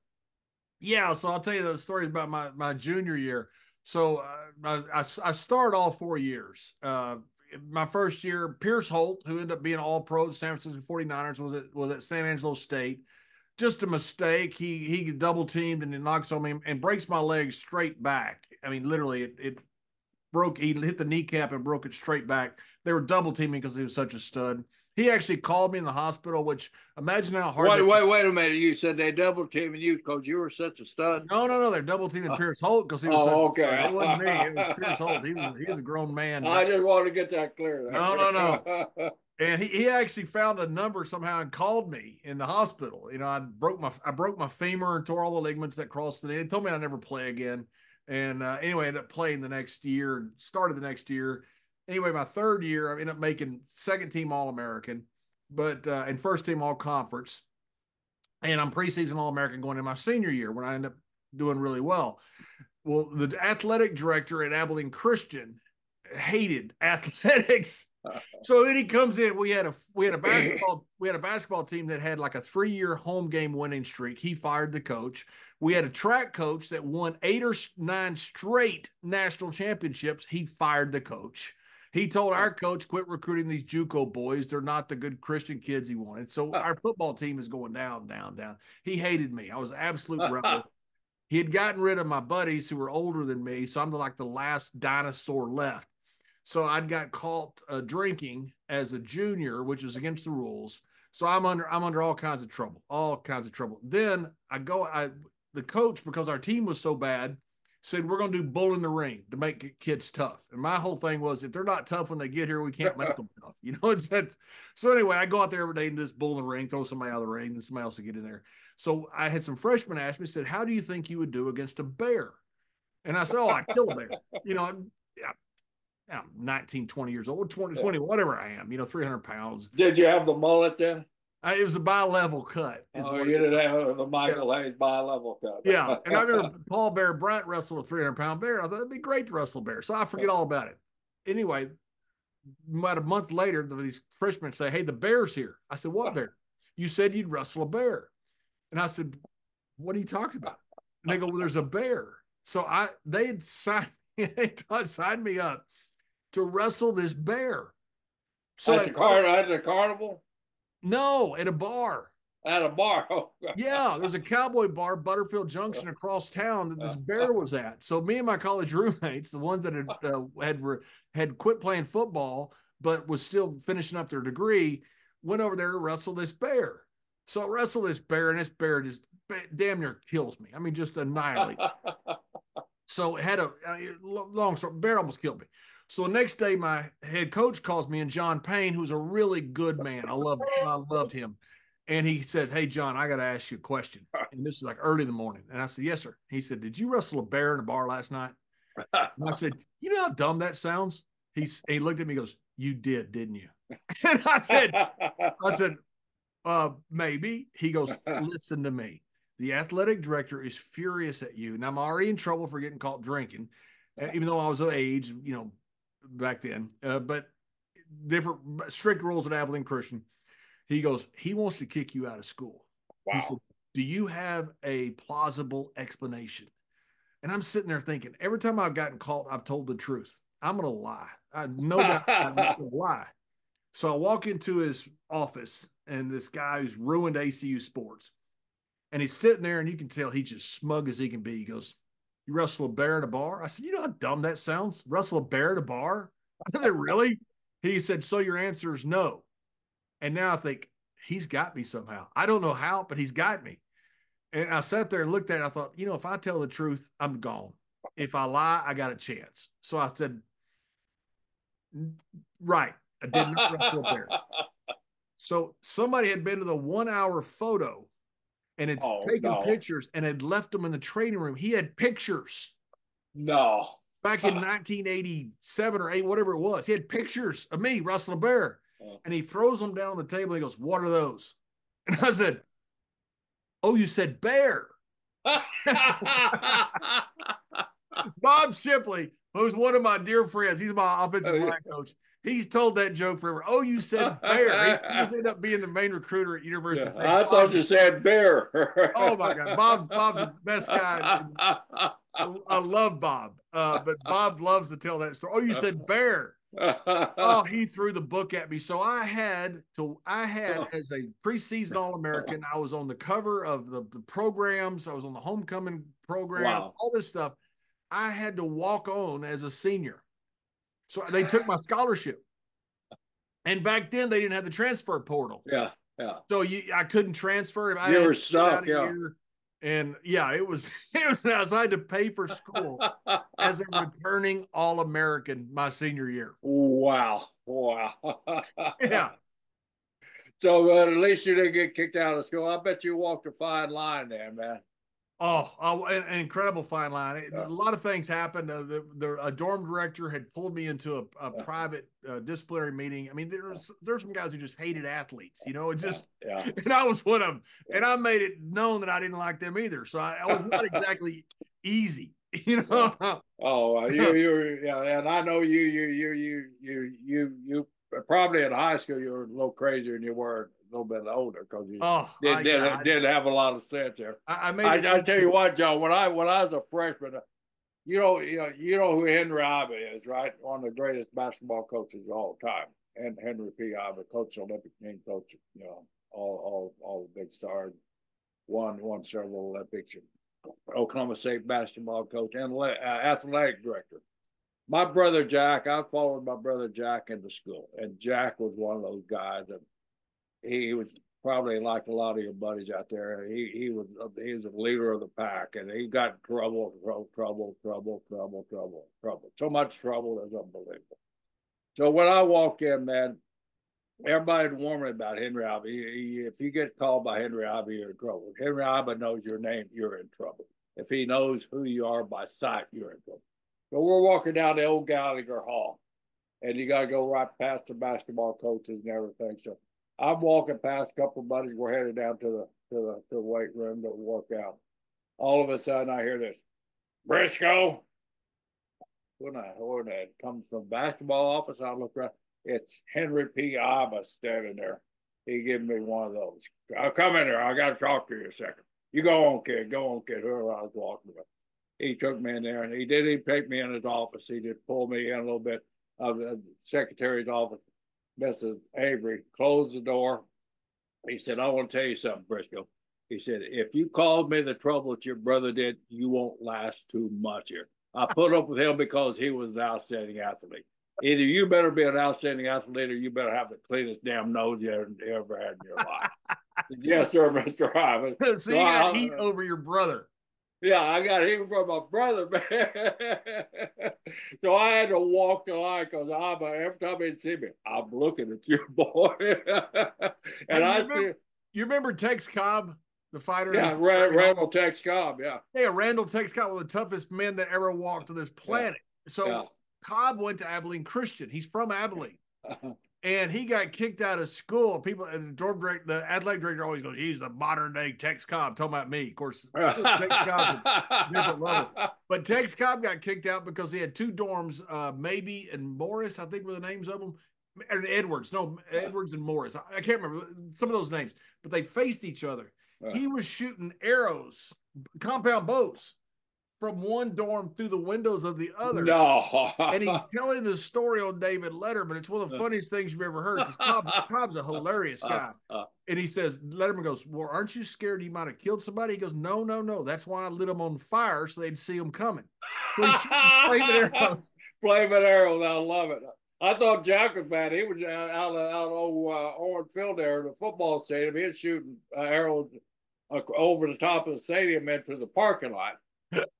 Yeah, so I'll tell you those stories about my, my junior year. So uh, I, I started all four years. Uh, my first year, Pierce Holt, who ended up being all-pro at San Francisco forty-niners, was at, was at San Angelo State. Just a mistake. He he double-teamed and it knocks on me and breaks my leg straight back. I mean, literally, it, it broke. He hit the kneecap and broke it straight back. They were double-teaming because he was such a stud. He actually called me in the hospital, which imagine how hard. Wait, wait, wait a minute. You said they double teaming you because you were such a stud. No, no, no. They're double teaming Pierce Holt because he was. Oh, such okay. It wasn't me. It was Pierce Holt. He was, he was a grown man. I just wanted to get that clear. There. No, no, no. And he, he actually found a number somehow and called me in the hospital. You know, I broke my I broke my femur and tore all the ligaments that crossed the knee. They told me I'd never play again. And uh, anyway, I ended up playing the next year. Started the next year. Anyway, my third year, I ended up making second-team All-American, but uh, and first-team All-Conference, and I'm preseason All-American going into my senior year when I end up doing really well. Well, the athletic director at Abilene Christian hated athletics, so then he comes in. We had a we had a basketball we had a basketball team that had like a three-year home game winning streak. He fired the coach. We had a track coach that won eight or nine straight national championships. He fired the coach. He told our coach, quit recruiting these JUCO boys. They're not the good Christian kids he wanted. So our football team is going down, down, down. He hated me. I was an absolute rebel. He had gotten rid of my buddies who were older than me, so I'm like the last dinosaur left. So I'd got caught uh, drinking as a junior, which is against the rules. So I'm under I'm under all kinds of trouble, all kinds of trouble. Then I go, I the coach, because our team was so bad, said, we're going to do bull in the ring to make kids tough. And my whole thing was, if they're not tough when they get here, we can't make them tough. You know, it's that. So anyway, I go out there every day and do this bull in the ring, throw somebody out of the ring, and somebody else will get in there. So I had some freshmen ask me, said, how do you think you would do against a bear? And I said, oh, I kill a bear. You know, I'm, I'm nineteen, twenty years old, twenty, twenty, whatever I am, you know, three hundred pounds. Did you have the mullet then? I, it was a bi-level cut. Oh, you did have the Michael Hayes bi-level cut. Yeah, and I remember Paul Bear Bryant wrestled a three hundred pound bear. I thought it'd be great to wrestle a bear, so I forget all about it. Anyway, about a month later, these freshmen say, hey, the bear's here. I said, what bear? You said you'd wrestle a bear. And I said, what are you talking about? And they go, well, there's a bear. So I they had signed, they signed me up to wrestle this bear. So at the, car, at the carnival? No, at a bar. At a bar. Yeah, there's a cowboy bar, Butterfield Junction, across town that this bear was at. So me and my college roommates, the ones that had uh, had were, had quit playing football but was still finishing up their degree, went over there to wrestle this bear. So I wrestled this bear, and this bear just damn near kills me. I mean, just annihilates. So it had a long story. Bear almost killed me. So the next day, my head coach calls me, and John Payne, who's a really good man, I loved, I loved him, and he said, hey, John, I got to ask you a question, and this is like early in the morning, and I said, yes, sir. He said, did you wrestle a bear in a bar last night? And I said, you know how dumb that sounds? He, he looked at me and goes, you did, didn't you? And I said, I said, uh, maybe. He goes, listen to me. The athletic director is furious at you. Now, I'm already in trouble for getting caught drinking, even though I was of age, you know, back then, uh, but different strict rules at Abilene Christian. He goes, he wants to kick you out of school. Wow. He said, do you have a plausible explanation? And I'm sitting there thinking, every time I've gotten caught, I've told the truth. I'm going to lie. I no doubt I'm going to lie. So I walk into his office, and this guy who's ruined A C U sports, and he's sitting there, and you can tell he's just smug as he can be. He goes, you wrestle a bear at a bar? I said, you know how dumb that sounds? Wrestle a bear at a bar? I said, really? He said, so your answer is no. And now I think, he's got me somehow. I don't know how, but he's got me. And I sat there and looked at it. And I thought, you know, if I tell the truth, I'm gone. If I lie, I got a chance. So I said, right. I did not wrestle a bear. So somebody had been to the one-hour photo and had oh, taken no. pictures and had left them in the training room. He had pictures. No. Back in nineteen eighty-seven or eight, whatever it was, he had pictures of me wrestling a bear. Oh. And he throws them down on the table. He goes, what are those? And I said, oh, you said bear. Bob Shipley, who's one of my dear friends, he's my offensive line coach. He's told that joke forever. Oh, you said bear. He, he just ended up being the main recruiter at University yeah, of Texas. I thought you said bear. Oh, my God. Bob, Bob's the best guy. I, I love Bob, uh, but Bob loves to tell that story. Oh, you said bear. Oh, he threw the book at me. So I had to, I had as a preseason All-American, I was on the cover of the, the programs. I was on the homecoming program, wow. all this stuff. I had to walk on as a senior. So they took my scholarship. And back then they didn't have the transfer portal. Yeah. Yeah. So you, I couldn't transfer. If I you were stuck. Yeah. Here. And yeah, it was, it was, nice. I had to pay for school as a returning All-American my senior year. Wow. Wow. Yeah. So uh, at least you didn't get kicked out of school. I bet you walked a fine line there, man. Oh, oh, an incredible fine line. A lot of things happened. Uh, the, the a dorm director had pulled me into a, a yeah. private uh, disciplinary meeting. I mean, there's there's some guys who just hated athletes, you know, it's just, yeah. Yeah. and I was one of them. And I made it known that I didn't like them either. So I, I was not exactly easy, you know. Oh, uh, you, you, yeah, and I know you, you, you, you, you, you, you probably in high school, you were a little crazier than you were. A little bit older because you oh, did, did, I, did have a lot of sense there. I, I, made I, I tell you what, John, when I when I was a freshman, you know, you know, you know who Henry Iba is, right? One of the greatest basketball coaches of all time, and Henry P. Iba, coach Olympic team, coach, you know, all all all the big stars, won won several Olympics, Oklahoma State basketball coach and uh, athletic director. My brother Jack, I followed my brother Jack into school, and Jack was one of those guys that. He was probably like a lot of your buddies out there. He he was he was a leader of the pack, and he got in trouble, trouble, trouble, trouble, trouble, trouble, trouble. So much trouble, it was unbelievable. So when I walked in, man, everybody warned me about Henry Iba. He, he, if you get called by Henry Iba, you're in trouble. If Henry Iba knows your name, you're in trouble. If he knows who you are by sight, you're in trouble. So we're walking down the old Gallagher Hall, and you got to go right past the basketball coaches and everything. So. I'm walking past a couple of buddies. We're headed down to the to the to the weight room to work out. All of a sudden, I hear this, Brisco. When I heard that, it comes from the basketball office. I look around. It's Henry P. Iba standing there. He gave me one of those. I'll come in there. I got to talk to you a second. You go on, kid. Go on, kid. Whoever I was walking with. He took me in there, and he didn't even take me in his office. He just pulled me in a little bit of the secretary's office. Missus Avery closed the door. He said, I want to tell you something, Brisco. He said, if you called me the trouble that your brother did, you won't last two months here. I put up with him because he was an outstanding athlete. Either you better be an outstanding athlete or you better have the cleanest damn nose you ever, you ever had in your life. Yes, sir, Mister Ivan. So, so you got heat over your brother. Yeah, I got even from my brother, man. So I had to walk the line because every time he'd see me, I'm looking at you, boy. And I, you remember, you remember Tex Cobb, the fighter? Yeah, Rand, Randall Tex Cobb, yeah. Yeah, Randall Tex Cobb, one of the toughest men that ever walked on this planet. Yeah. So yeah. Cobb went to Abilene Christian. He's from Abilene. And he got kicked out of school. People, and the dorm director, the athletic director always goes, he's the modern day Tex Cobb. Talking about me, of course. Tex Cobb's a different level. But Tex Cobb got kicked out because he had two dorms, uh, Maybe and Morris, I think were the names of them. And Edwards, no, Edwards and Morris. I, I can't remember some of those names, but they faced each other. He was shooting arrows, compound bows from one dorm through the windows of the other. No. And he's telling this story on David Letterman. It's one of the funniest things you've ever heard, because Cobb, Cobb's a hilarious guy. And he says, Letterman goes, well, aren't you scared he might have killed somebody? He goes, no, no, no. That's why I lit him on fire so they'd see him coming. So he's flaming arrows. Flaming arrows. I love it. I thought Jack was bad. He was out out, out old uh, Orange Field there in the football stadium. He was shooting uh, arrows uh, over the top of the stadium into the parking lot.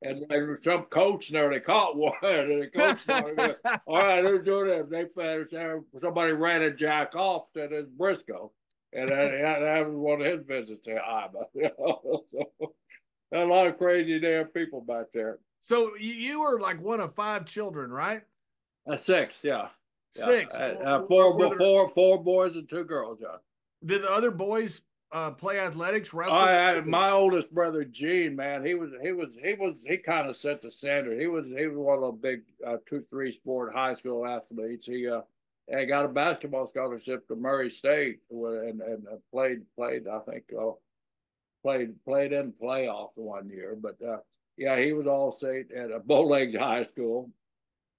And there was some coach there. They caught one. And the coach said, all right, who's doing that? They, somebody ran a Jack off to this Brisco. And that, that was one of his visits to Iba. So, a lot of crazy damn people back there. So you were like one of five children, right? Uh, six, yeah. Six. Yeah. Uh, four, four, four, four boys and two girls, John. Did the other boys uh, play athletics? Wrestle? I had my oldest brother Gene, man. He was, he was, he was, he kind of set the standard. He was, he was one of the big uh, two, three sport high school athletes. He, uh, he got a basketball scholarship to Murray State and and played, played. I think uh, played, played in playoff one year. But uh, yeah, he was all state at a Bowlegs High School.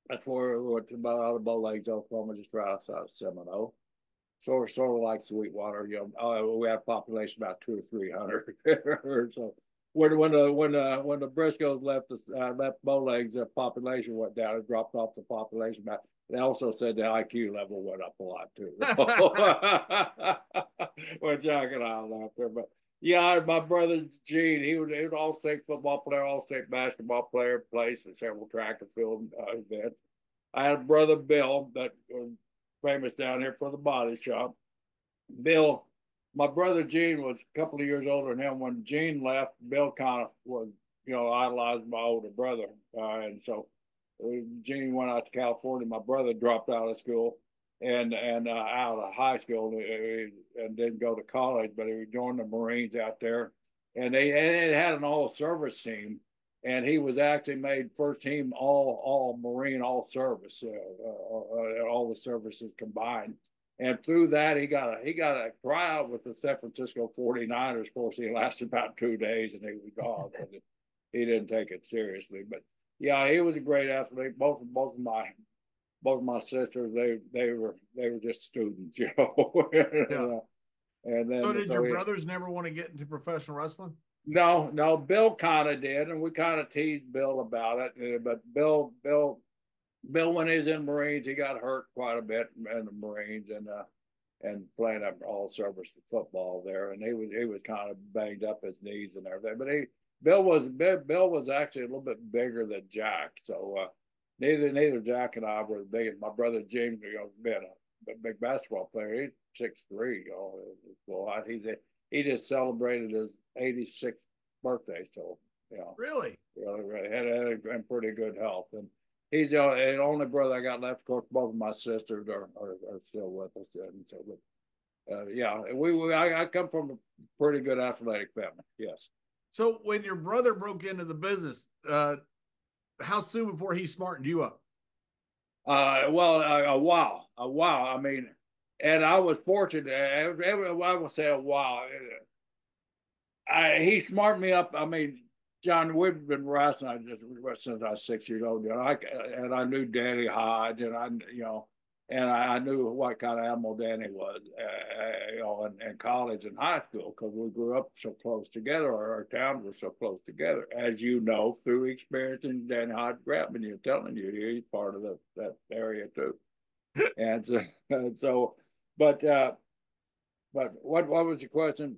That's where we went to out of Bowlegs, Oklahoma, just right outside of Seminole. Sort of, sort of like Sweetwater. You know, we have population about two or three hundred. So when when the when the when the Briscoes left the uh, left Bowlegs, the population went down. It dropped off the population. About, they also said the I Q level went up a lot too. Well, Jack and I laughed there, but yeah, my brother Gene, he was, he was an all-state football player, all-state basketball player, placed in several track and field uh, events. I had a brother, Bill, that was famous down here for the body shop. Bill, my brother Gene was a couple of years older than him. When Gene left, Bill kind of was, you know, idolized my older brother. Uh, and so Gene went out to California. My brother dropped out of school. And and uh, out of high school and didn't go to college, but he joined the Marines out there, and they and it had an all-service team, and he was actually made first team all all Marine all service, uh, uh, all the services combined, and through that he got a he got a tryout with the San Francisco forty-niners. Of course, he lasted about two days and he was gone. He didn't take it seriously, but yeah, he was a great athlete. Both both of my Both of my sisters, they they were they were just students, you know. And, yeah. uh, and then so did so your he, brothers never want to get into professional wrestling? No, no. Bill kind of did, and we kind of teased Bill about it. But Bill, Bill, Bill, when he's in Marines, he got hurt quite a bit in the Marines, and uh, and playing all service football there, and he was he was kind of banged up his knees and everything. But he Bill was Bill was actually a little bit bigger than Jack, so. Uh, Neither neither Jack and I were as big as my brother James. You know, been a, a big basketball player. He's six three. You know, well, he's a, he just celebrated his eighty sixth birthday. So, you know, really, really, really had, had in pretty good health. And he's the only, the only brother I got left. Of course, both of my sisters are are, are still with us. And so, but, uh, yeah, we, we I, I come from a pretty good athletic family. Yes. So when your brother broke into the business, uh. how soon before he smartened you up? Uh, well, a, a while, a while. I mean, and I was fortunate. Every, every, I would say a while. I, he smartened me up. I mean, John, we've been wrestling just since I was six years old. You know, I, and I knew Danny Hodge, and I, you know, and I, I knew what kind of animal Danny was, uh, you know, in, in college and high school, because we grew up so close together, or our towns were so close together, as you know, through experiencing Danny Hodge grabbing you, telling you he's part of the, that area too. And so, and so but uh, but what what was your question?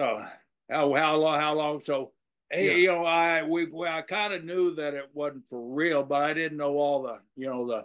Uh, how how long? How long? So hey, yeah. You know, I we, we I kind of knew that it wasn't for real, but I didn't know all the you know the.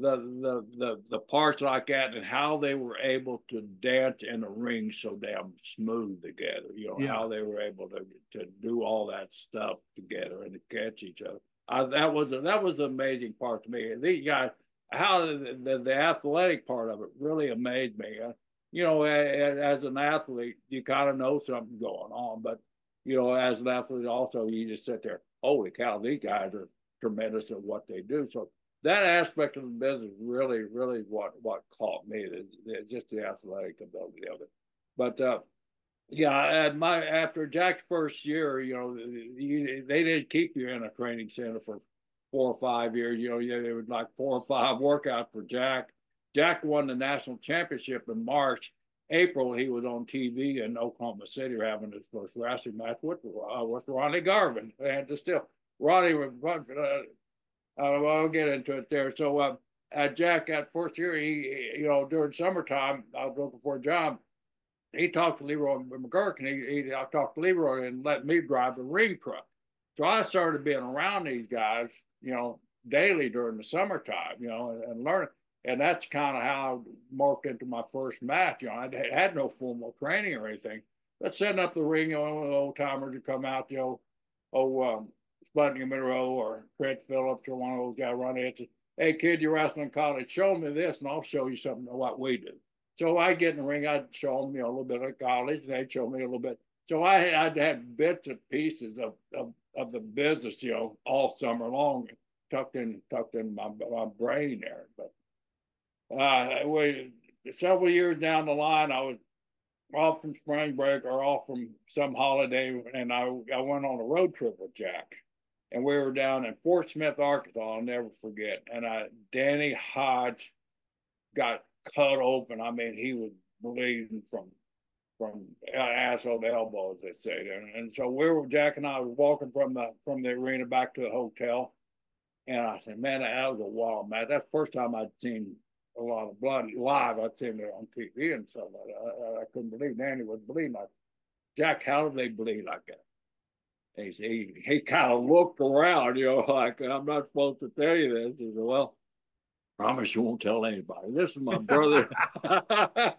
The, the the the parts like that, and how they were able to dance in a ring so damn smooth together. You know, yeah. How they were able to to do all that stuff together and to catch each other. I, that was a, that was an amazing part to me. These guys, how the, the the athletic part of it really amazed me. Uh, you know, a, a, as an athlete, you kind of know something going on, but you know, as an athlete also, you just sit there. Holy cow, these guys are tremendous at what they do. So. That aspect of the business really, really what what caught me, it, it, just the athletic ability of it. But uh, Yeah, and my after Jack's first year, you know, you, they didn't keep you in a training center for four or five years. You know, yeah, they would like four or five workouts for Jack. Jack won the national championship in March. April, he was on T V in Oklahoma City having his first wrestling match with, uh, with Ronnie Garvin. And still, Ronnie was, uh, I'll get into it there. So, uh, uh, Jack, that first year, he, you know, during summertime, I was looking for a job. He talked to Leroy McGurk, and he, he I talked to Leroy and let me drive the ring truck. So I started being around these guys, you know, daily during the summertime, you know, and, and learning. And that's kind of how I morphed into my first match. You know, I had no formal training or anything. But setting up the ring, you know, one of the old timers would come out, you know, oh, um, Sputnik Monroe or Fred Phillips or one of those guys running it. Said, hey, kid, you're wrestling in college. Show me this, and I'll show you something of what we do. So I get in the ring. I'd show them, you know, a little bit of college, and they'd show me a little bit. So I had, I'd had bits and pieces of, of of the business, you know, all summer long, tucked in tucked in my my brain there, but. Uh, we, several years down the line, I was off from spring break or off from some holiday, and I, I went on a road trip with Jack, and we were down in Fort Smith, Arkansas. I'll never forget. And I, Danny Hodge got cut open. I mean, he was bleeding from from asshole to elbow, as they say. And, and so we were Jack and I were walking from the from the arena back to the hotel, and I said, "Man, that was a wild match. That's the first time I'd seen." A lot of blood live. I'd seen it on T V and stuff like that. I, I couldn't believe Danny was bleeding like that. Jack, how do they bleed like that? And he he, he kind of looked around, you know, like, I'm not supposed to tell you this. He said, well, promise you won't tell anybody. This is my brother. I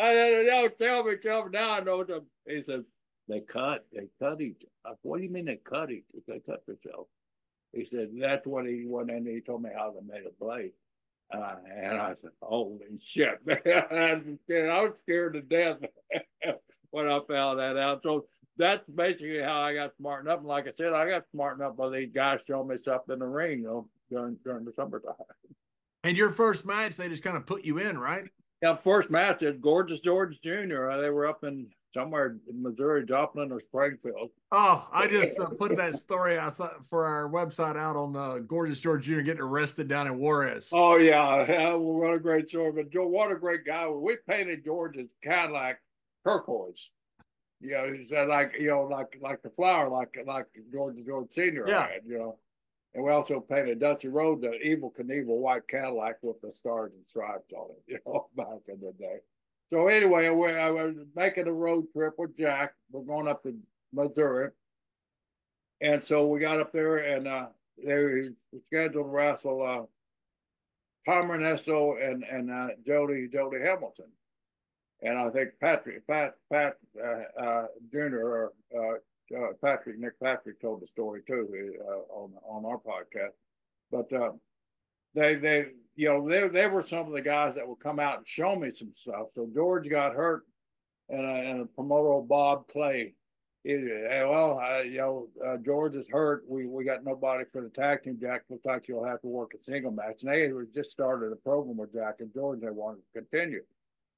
said, don't tell me, tell me. Now I know them. He said, they cut, they cut each other. What do you mean they cut each other? They cut themselves. He said, that's what he went in. He told me how they made a blade. Uh, and I said, holy shit, man. I was scared to death when I found that out. So that's basically how I got smartened up. And like I said, I got smartened up by these guys showing me stuff in the ring, you know, during, during the summertime. And your first match, they just kind of put you in, right? Yeah, first match is Gorgeous George Junior They were up in somewhere in Missouri, Joplin or Springfield. Oh, I just uh, put that story I saw for our website out on uh, Gorgeous George Junior getting arrested down in Juarez. Oh, yeah. yeah well, what a great story. But Joe, what a great guy. We painted George's Cadillac turquoise. You know, he said, like, you know, like like the flower, like like George George Senior Yeah. Had, you know. And we also painted Dusty Road, the Evil Knievel white Cadillac with the stars and stripes on it, you know, back in the day. So anyway, I was making a road trip with Jack. We're going up to Missouri. And so we got up there, and uh, they were scheduled to wrestle uh, Tom Ernesto and, and uh, Jody Jody Hamilton. And I think Patrick, Pat, Pat uh, uh, Junior, or uh, uh, Patrick, Nick Patrick told the story too uh, on, on our podcast. But uh, they, they, you know, they, they were some of the guys that would come out and show me some stuff. So George got hurt, and, uh, and a promoter, Bob Clay, he, well, uh, you know, uh, George is hurt. We we got nobody for the tag team. Jack, looks like you'll have to work a single match. And they had just started a program with Jack and George. They wanted to continue.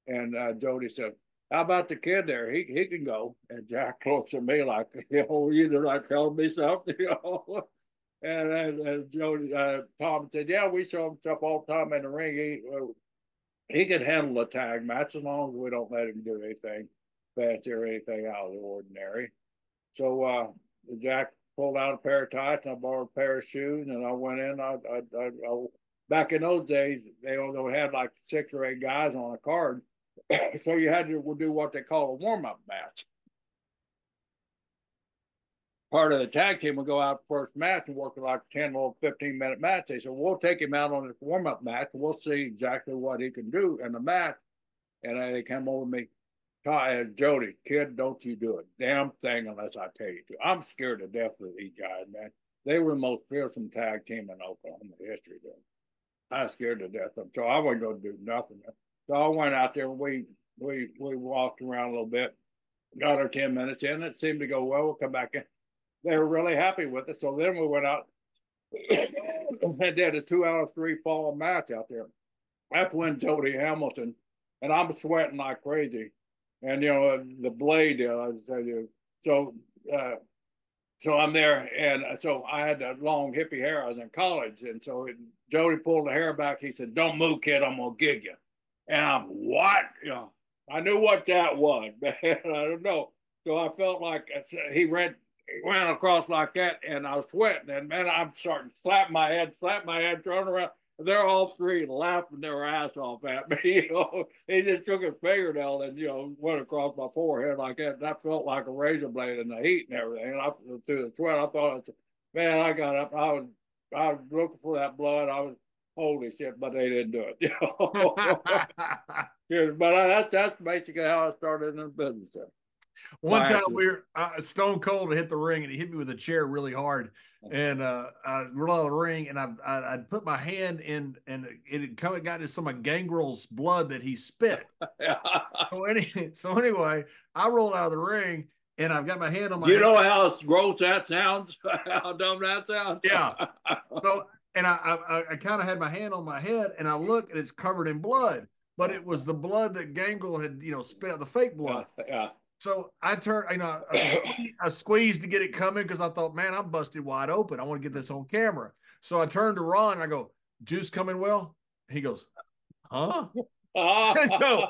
And uh, Jody said, how about the kid there? He he can go. And Jack looks at me like, you know, you're not telling me something, you know. And, and, and Jody, uh, Tom said, yeah, we show him stuff all the time in the ring. He, uh, he can handle a tag match as long as we don't let him do anything fancy or anything out of the ordinary. So uh, Jack pulled out a pair of tights, and I borrowed a pair of shoes, and I went in. I, I, I, I Back in those days, they only had like six or eight guys on a card. So you had to do what they call a warm-up match. Part of the tag team would go out first match and work like a ten, little fifteen minute match. They said, we'll take him out on this warm up match. We'll see exactly what he can do in the match. And they come over me, Jody, kid, don't you do a damn thing unless I tell you to. I'm scared to death of these guys, man. They were the most fearsome tag team in Oklahoma history, dude. I was scared to death of them. So I wasn't going to do nothing. So I went out there and we, we, we walked around a little bit, got our ten minutes in. It seemed to go well. We'll come back in. They were really happy with it. So then we went out and did a two out of three fall match out there. That's when Jody Hamilton, and I'm sweating like crazy. and you know the blade, you know, I you, so uh, so I'm there, and so I had that long hippie hair. I was in college, and so it, Jody pulled the hair back. He said, "Don't move, kid. I'm gonna gig you." And I'm what? You know, I knew what that was, but I don't know. So I felt like he ran, ran across like that, and I was sweating. And man, I'm starting to slap my head, slap my head, throwing around. They're all three laughing their ass off at me. You know, he just took his fingernail and you know went across my forehead like that. And I felt like a razor blade in the heat and everything. And I through the sweat, I thought, man, I got up. I was, I was looking for that blood. I was holy shit, but they didn't do it. You know? But I, that's that's basically how I started in the business. There. One time we were uh, Stone Cold hit the ring and he hit me with a chair really hard, and uh, I rolled out of the ring and I I I'd put my hand in and it had come and got into some of Gangrel's blood that he spit. so, any, so anyway, I rolled out of the ring and I've got my hand on my. You know how gross that sounds? How dumb that sounds? Yeah. So and I I, I kind of had my hand on my head and I look and it's covered in blood, but it was the blood that Gangrel had you know spit out, the fake blood. Yeah. Yeah. So I turned, you know, I, I squeezed to get it coming because I thought, man, I'm busted wide open. I want to get this on camera. So I turned to Ron and I go, "Juice coming well?" He goes, "Huh?" And so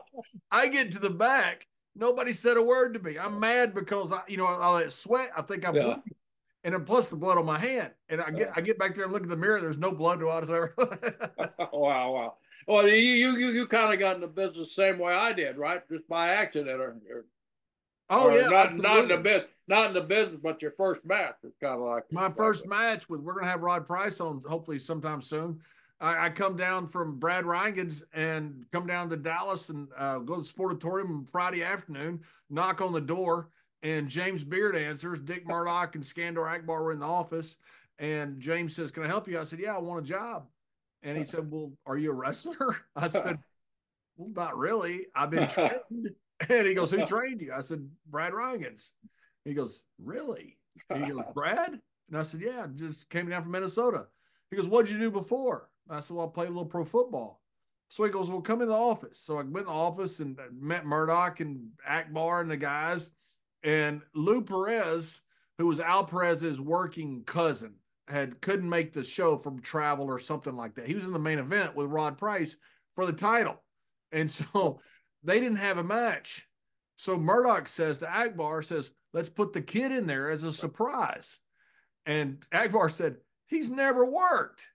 I get to the back. Nobody said a word to me. I'm mad because I, you know, all that sweat. I think I'm, yeah. and then plus the blood on my hand. And I get, I get back there and look in the mirror. There's no blood to whatsoever. Wow, wow. Well, you, you, you kind of got in the business the same way I did, right? Just by accident or. or Oh or yeah, not, not in the business, not in the business, but your first match is kind of like my first match with. We're gonna have Rod Price on hopefully sometime soon. I, I come down from Brad Reingens and come down to Dallas and uh, go to the Sportatorium Friday afternoon. Knock on the door and James Beard answers. Dick Murdoch and Skandor Akbar were in the office, and James says, "Can I help you?" I said, "Yeah, I want a job." And he said, "Well, are you a wrestler?" I said, "Well, not really. I've been trained." And he goes, "Who trained you?" I said, "Brad Reingens." He goes, "Really?" And he goes, "Brad?" And I said, "Yeah, just came down from Minnesota." He goes, "What'd you do before?" I said, "Well, I played a little pro football." So he goes, "Well, come in the office." So I went in the office and met Murdoch and Akbar and the guys. And Lou Perez, who was Al Perez's working cousin, had couldn't make the show from travel or something like that. He was in the main event with Rod Price for the title. And so they didn't have a match. So Murdoch says to Akbar, says, "Let's put the kid in there as a surprise." And Akbar said, "He's never worked."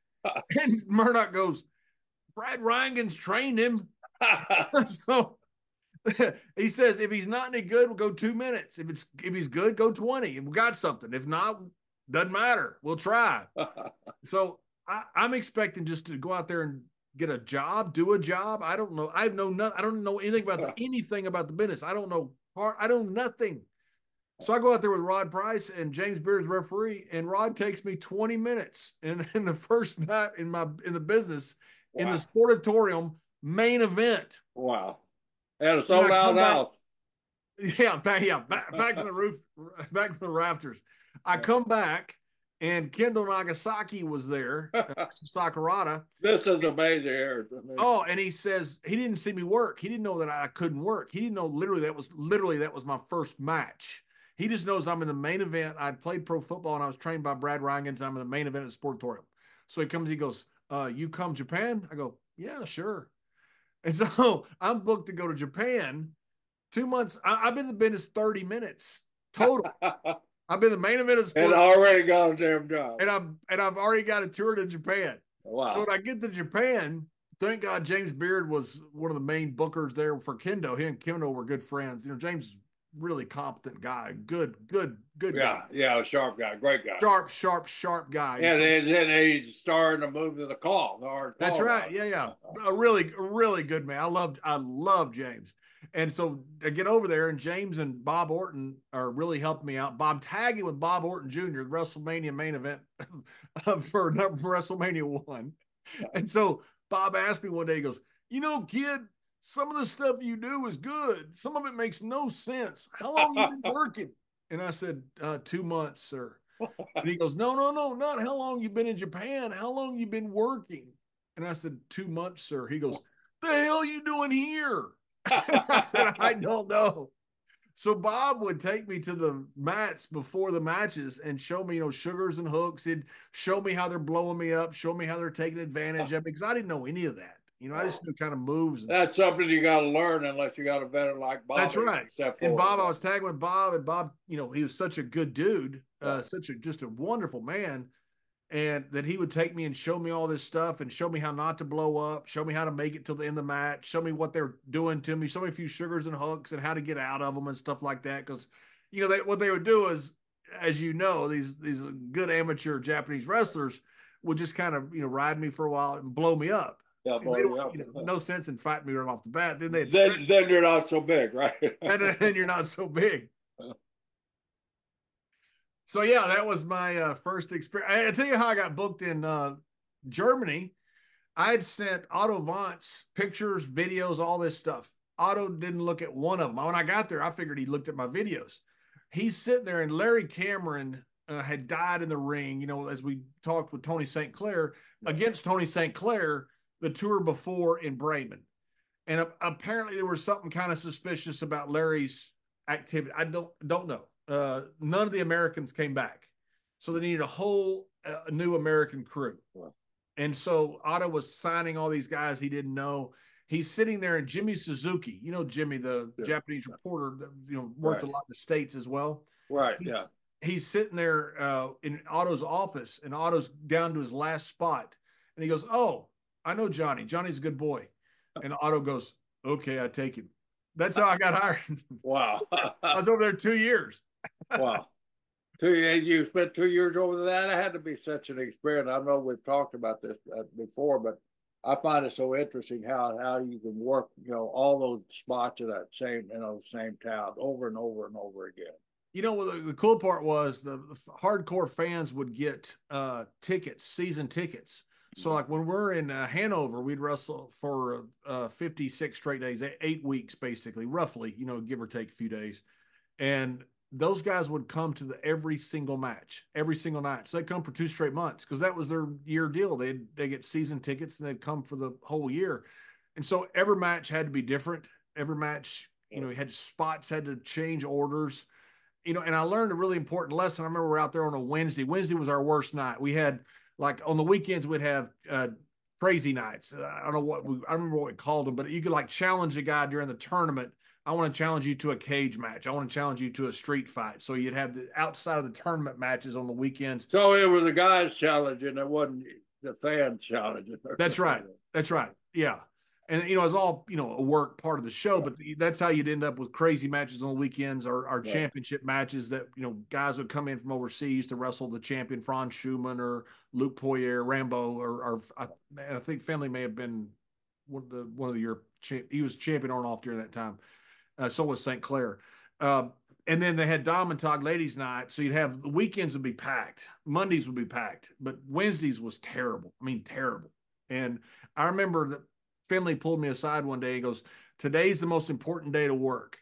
And Murdoch goes, "Brad Reingens trained him." So he says, "If he's not any good, we'll go two minutes. If it's if he's good, go twenty. If we got something. If not, doesn't matter. We'll try." So I, I'm expecting just to go out there and get a job, do a job. I don't know. I have no, no I don't know anything about the, anything about the business. I don't know. I don't nothing. So I go out there with Rod Price and James Beard's referee, and Rod takes me twenty minutes in, in the first night in my in the business wow. in the Sportatorium main event. Wow, and it's sold out house. Yeah, back, yeah, back, back to the roof, back to the rafters. I come back. And Kendall Nagasaki was there, uh, Sakurada. This is amazing. Eric. Oh, and he says he didn't see me work. He didn't know that I couldn't work. He didn't know literally that was literally that was my first match. He just knows I'm in the main event. I played pro football and I was trained by Brad Reingens. I'm in the main event at Sportatorium. So he comes, he goes, uh, "You come Japan?" I go, "Yeah, sure." And so I'm booked to go to Japan. Two months. I, I've been in the business thirty minutes total. I've been the main event of the sport. And I already got a damn job. And I've, and I've already got a tour to Japan. Wow. So when I get to Japan, thank God James Beard was one of the main bookers there for Kendo. He and Kendo were good friends. You know, James is a really competent guy. Good, good, good yeah, guy. Yeah, a sharp guy. Great guy. Sharp, sharp, sharp guy. Yeah, and then he's starring the movie The Call. The hard call That's right. Guy. Yeah, yeah. A really, really good man. I loved, I love James. And so I get over there, and James and Bob Orton are really helping me out. Bob tagging with Bob Orton Junior WrestleMania main event for WrestleMania one. And so Bob asked me one day, he goes, "You know, kid, some of the stuff you do is good. Some of it makes no sense. How long have you been working?" And I said, uh, two months, sir." And he goes, no, no, no, not how long you've been in Japan. How long you been working?" And I said, two months, sir." He goes, "The hell are you doing here?" I said, I don't know. So Bob would take me to the mats before the matches and show me, you know, sugars and hooks. He'd show me how they're blowing me up, show me how they're taking advantage of me, because I didn't know any of that. You know, I just knew kind of moves. And That's stuff. something you got to learn unless you got a veteran like Bob. That's right. And Bob, I was tagging with Bob, and Bob, you know, he was such a good dude, uh, such a just a wonderful man, and that he would take me and show me all this stuff and show me how not to blow up, show me how to make it till the end of the match, show me what they're doing to me, show me a few sugars and hooks and how to get out of them and stuff like that. Because, you know, they, what they would do is, as you know, these these good amateur Japanese wrestlers would just kind of, you know, ride me for a while and blow me up. Yeah, boy, yeah. You know, no sense in fighting me right off the bat. Then they then, then you're not so big, right? and then you're not so big. So yeah, that was my uh, first experience. I, I tell you how I got booked in uh, Germany. I had sent Otto Vance pictures, videos, all this stuff. Otto didn't look at one of them. When I got there, I figured he looked at my videos. He's sitting there, and Larry Cameron uh, had died in the ring. You know, as we talked with Tony Saint Clair against Tony Saint Clair. The tour before in Bremen. And uh, apparently there was something kind of suspicious about Larry's activity. I don't, don't know. Uh, none of the Americans came back. So they needed a whole uh, new American crew. Wow. And so Otto was signing all these guys he didn't know. He's sitting there, and Jimmy Suzuki, you know, Jimmy, the yeah. Japanese reporter, that, you know, worked right. a lot in the States as well. Right. He's, yeah. He's sitting there uh, in Otto's office, and Otto's down to his last spot. And he goes, "Oh, I know Johnny. Johnny's a good boy." And Otto goes, "Okay, I take him." That's how I got hired. Wow. I was over there two years. Wow. Two years. You spent two years over that? I had to be such an experience. I know we've talked about this before, but I find it so interesting how, how you can work, you know, all those spots in that same, you know, same town over and over and over again. You know, the, the cool part was the, the hardcore fans would get uh, tickets, season tickets. So like when we're in uh, Hanover, we'd wrestle for uh, fifty-six straight days, eight weeks, basically, roughly, you know, give or take a few days. And those guys would come to the, every single match, every single night. So they'd come for two straight months because that was their year deal. They'd, they get season tickets and they'd come for the whole year. And so every match had to be different. Every match, you know, we had spots, had to change orders, you know, and I learned a really important lesson. I remember we were out there on a Wednesday. Wednesday was our worst night. We had, like on the weekends, we'd have uh, crazy nights. Uh, I don't know what, we, I remember what we called them, but you could like challenge a guy during the tournament. I want to challenge you to a cage match. I want to challenge you to a street fight. So you'd have the outside of the tournament matches on the weekends. So it was the guys challenging. It wasn't the fans challenging. That's right. That's right. Yeah. And, you know, it's all, you know, a work part of the show, but that's how you'd end up with crazy matches on the weekends or, or yeah. championship matches that, you know, guys would come in from overseas to wrestle the champion, Franz Schumann or Luc Poirier, Rambo, or, or I, I think Finley may have been one of the, one of the Europe, he was champion on and off during that time. Uh, so was Saint Clair. Uh, and then they had Dom and Tog ladies night. So you'd have the weekends would be packed. Mondays would be packed, but Wednesdays was terrible. I mean, terrible. And I remember that Finley pulled me aside one day. He goes, "Today's the most important day to work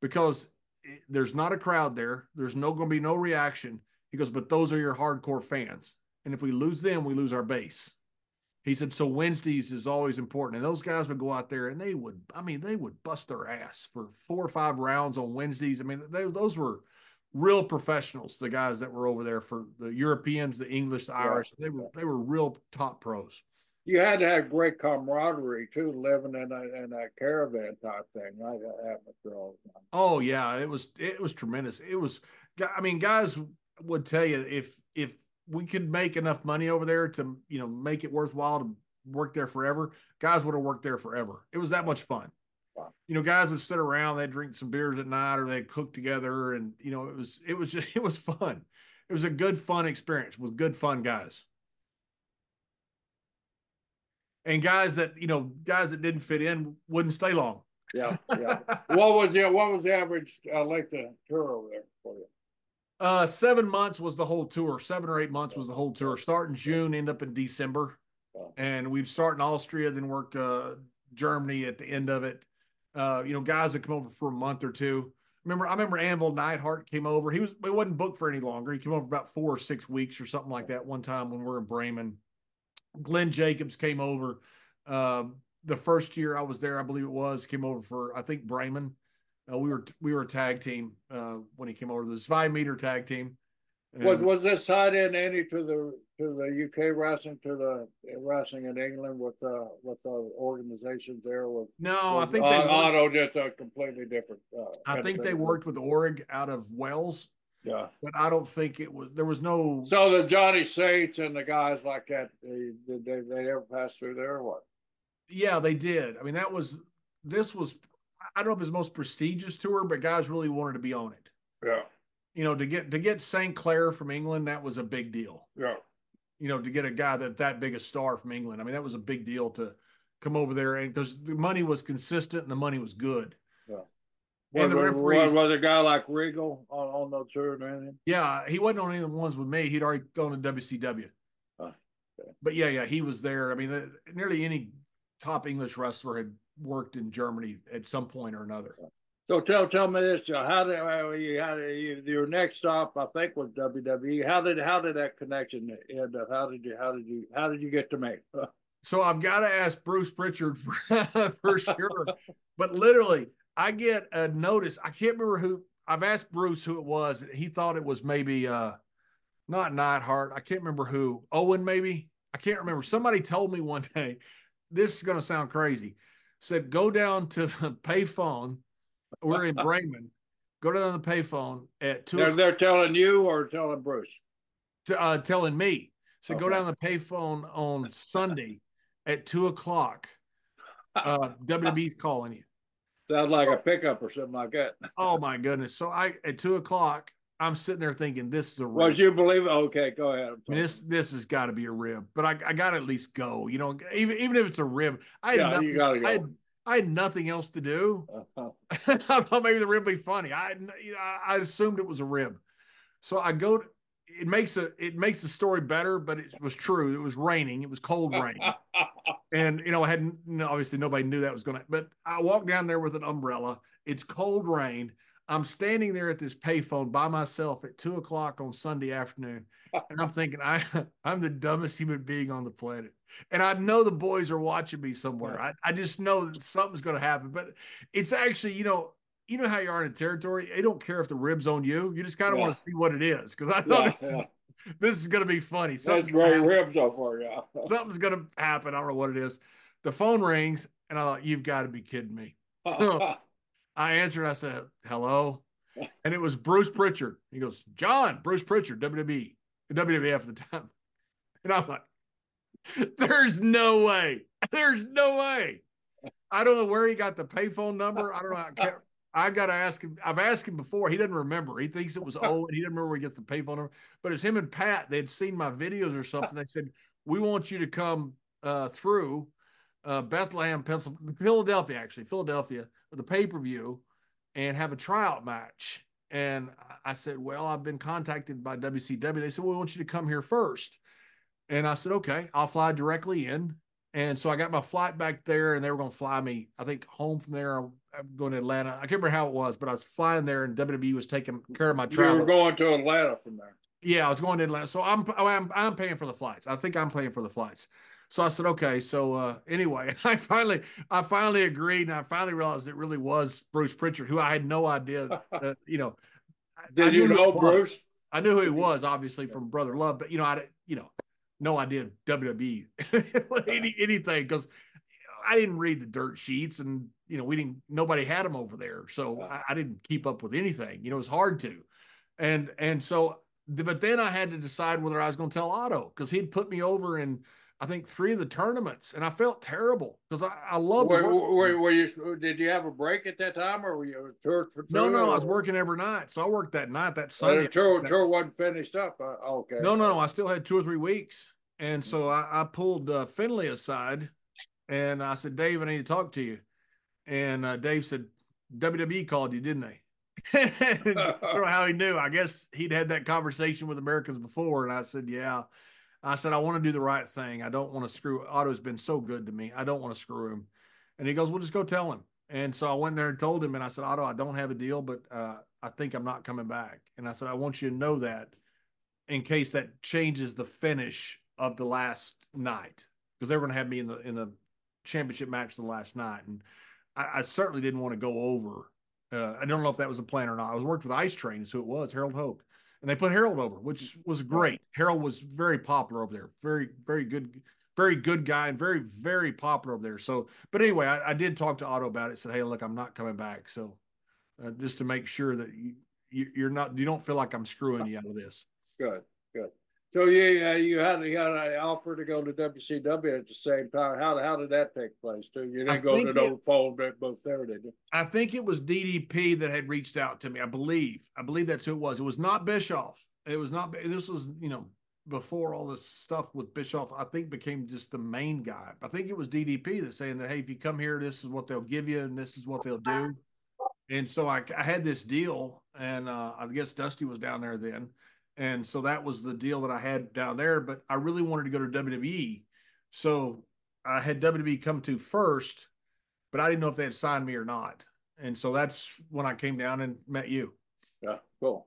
because it, there's not a crowd there. There's no going to be no reaction." He goes, "But those are your hardcore fans. And if we lose them, we lose our base." He said, "So Wednesdays is always important." And those guys would go out there and they would, I mean, they would bust their ass for four or five rounds on Wednesdays. I mean, they, those were real professionals, the guys that were over there for the Europeans, the English, the Irish. They were, they were real top pros. You had to have great camaraderie too, living in a in a caravan type thing, right? Atmosphere all the time. Oh yeah, it was it was tremendous. It was, I mean, guys would tell you if if we could make enough money over there to, you know, make it worthwhile to work there forever, guys would have worked there forever. It was that much fun. Wow. You know, guys would sit around, they'd drink some beers at night, or they'd cook together, and you know, it was it was just it was fun. It was a good fun experience with good fun guys. And guys that, you know, guys that didn't fit in wouldn't stay long. Yeah, yeah. What was the what was the average uh, length of tour over there for you? Uh, seven months was the whole tour. Seven or eight months yeah. was the whole tour. Start in June, end up in December, wow. and we'd start in Austria, then work uh, Germany at the end of it. Uh, you know, guys would come over for a month or two. Remember, I remember Anvil Neidhart came over. He was he wasn't booked for any longer. He came over about four or six weeks or something like that. One time when we were in Bremen. Glenn Jacobs came over. Uh, the first year I was there, I believe it was, came over for, I think, Brayman. Uh, we were we were a tag team uh, when he came over. This five meter tag team. And was was this tied in, Andy, to the to the U K wrestling, to the wrestling in England with uh, with the organizations there? With, no, with, I think uh, they Otto did a completely different. Uh, I think they worked with Orrig out of Wales. Yeah, but I don't think it was. There was no. So the Johnny Saints and the guys like that, they, did they they ever pass through there or what? Yeah, they did. I mean, that was this was. I don't know if it's the most prestigious tour, but guys really wanted to be on it. Yeah. You know, to get to get Saint Clair from England, that was a big deal. Yeah. You know, to get a guy that that big a star from England, I mean, that was a big deal to come over there, and because the money was consistent and the money was good. Yeah. And the referees, was a guy like Regal on, on the tour and anything? Yeah, he wasn't on any of the ones with me. He'd already gone to W C W. Huh. Okay. But yeah, yeah, he was there. I mean, the, nearly any top English wrestler had worked in Germany at some point or another. So tell tell me this, Joe. How did you? How did you, your next stop, I think, was W W E. How did how did that connection end up? How did you? How did you? How did you get to me? So I've got to ask Bruce Prichard for, for sure. But literally, I get a notice. I can't remember who. I've asked Bruce who it was. He thought it was maybe uh, not Neidhart. I can't remember who. Owen, maybe. I can't remember. Somebody told me one day. This is going to sound crazy. Said, go down to the payphone. We're in Bremen. Go down to the payphone at two. They're, they're telling you or telling Bruce? To, uh, telling me. So okay. Go down to the payphone on Sunday at two o'clock. Uh, W W E's calling you. Sounds like a pickup or something like that. Oh my goodness! So I at two o'clock, I'm sitting there thinking this is a rib. Was you believe it? Okay, go ahead. I mean, this this has got to be a rib, but I I got to at least go. You know, even even if it's a rib, I had yeah, nothing, you gotta go. I had, I had nothing else to do. Uh-huh. I thought maybe the rib would be funny. I you know I assumed it was a rib, so I go. To, it makes a it makes the story better, but it was true. It was raining. It was cold rain. And, you know, I hadn't, obviously nobody knew that was going to, but I walked down there with an umbrella. It's cold rain. I'm standing there at this payphone by myself at two o'clock on Sunday afternoon. And I'm thinking, I, I'm the dumbest human being on the planet. And I know the boys are watching me somewhere. I, I just know that something's going to happen, but it's actually, you know, you know how you are in a territory. They don't care if the rib's on you. You just kind of yeah. want to see what it is. Cause I know yeah, this, yeah. this is going to be funny. Something's great rib so far, yeah. Something's going to happen. I don't know what it is. The phone rings and I thought, you've got to be kidding me. So I answered. I said, hello. And it was Bruce Prichard. He goes, John, Bruce Prichard, W W E, W W F at the time. And I'm like, there's no way. There's no way. I don't know where he got the payphone number. I don't know. I can't. I got to ask him. I've asked him before. He doesn't remember. He thinks it was Owen. He doesn't remember where he gets the payphone number. But it's him and Pat. They'd seen my videos or something. They said, we want you to come uh, through uh, Bethlehem, Pennsylvania, Philadelphia, actually, Philadelphia, for the pay-per-view and have a tryout match. And I said, well, I've been contacted by W C W. They said, well, we want you to come here first. And I said, okay, I'll fly directly in. And so I got my flight back there, and they were going to fly me, I think, home from there. I'm going to Atlanta. I can't remember how it was, but I was flying there, and W W E was taking care of my travel. You were going to Atlanta from there. Yeah, I was going to Atlanta. So I'm I'm, I'm paying for the flights. I think I'm paying for the flights. So I said, okay. So uh, anyway, I finally I finally agreed, and I finally realized it really was Bruce Prichard, who I had no idea. Uh, you know, did I, I you know Bruce? I knew who he was, obviously, from Brother Love, but you know, I you know. No idea W W E Any, anything because I didn't read the dirt sheets, and you know we didn't. Nobody had them over there, so I, I didn't keep up with anything. You know, it's hard to, and and so but then I had to decide whether I was going to tell Otto because he'd put me over in I think three of the tournaments, and I felt terrible because I, I loved. Were, were, were you? Did you have a break at that time, or were you tour for? Tour no, no, or? I was working every night, so I worked that night that Sunday. The tour, tour wasn't finished up. Uh, okay. No, no, no, I still had two or three weeks. And so I, I pulled uh, Finley aside, and I said, Dave, I need to talk to you. And uh, Dave said, W W E called you, didn't they? I don't know how he knew. I guess he'd had that conversation with Americans before, and I said, yeah. I said, I want to do the right thing. I don't want to screw – Otto's been so good to me. I don't want to screw him. And he goes, well, just go tell him. And so I went there and told him, and I said, Otto, I don't have a deal, but uh, I think I'm not coming back. And I said, I want you to know that in case that changes the finish – of the last night, because they were going to have me in the in the championship match the last night. And I, I certainly didn't want to go over. Uh, I don't know if that was the plan or not. I was worked with Ice Train, is who it was, Harold Hoke. And they put Harold over, which was great. Harold was very popular over there. Very, very good, very good guy and very, very popular over there. So, but anyway, I, I did talk to Otto about it. Said, hey, look, I'm not coming back. So uh, just to make sure that you, you, you're not, you don't feel like I'm screwing you out of this. Good, good. So yeah, uh, you had you had an offer to go to W C W at the same time. How how did that take place too? You didn't go to no phone booth there, did you? I think it was D D P that had reached out to me. I believe I believe that's who it was. It was not Bischoff. It was not. This was, you know, before all this stuff with Bischoff. I think became just the main guy. I think it was D D P that's saying that, hey, if you come here, this is what they'll give you and this is what they'll do. And so I I had this deal, and uh, I guess Dusty was down there then. And so that was the deal that I had down there, but I really wanted to go to W W E. So I had W W E come to first, but I didn't know if they had signed me or not. And so that's when I came down and met you. Yeah, cool.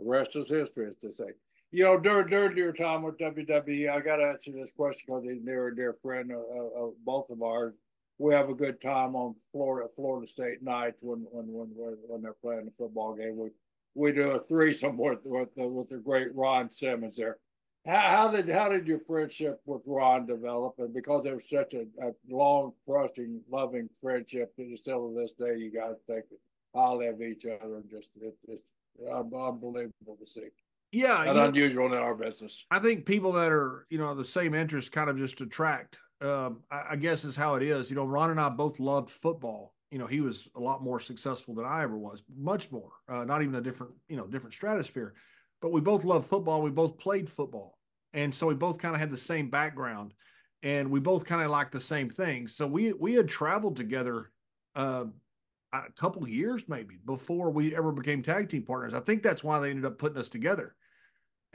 The rest is history, as they say. You know, during, during your time with W W E, I got to ask you this question because he's a near and dear friend of, of, of both of ours. We have a good time on Florida Florida State nights when when when when they're playing the football game. We We do a threesome with with the, with the great Ron Simmons there. How, how did how did your friendship with Ron develop? And because it was such a, a long, trusting, loving friendship, that still to this day you guys think highly of each other. And just it, it's unbelievable to see. Yeah, and unusual in our business. I think people that are, you know, the same interests kind of just attract. Um, I, I guess is how it is. You know, Ron and I both loved football. You know, he was a lot more successful than I ever was, much more, uh, not even a different, you know, different stratosphere, but we both loved football. We both played football. And so we both kind of had the same background and we both kind of liked the same things. So we, we had traveled together uh, a couple of years, maybe before we ever became tag team partners. I think that's why they ended up putting us together.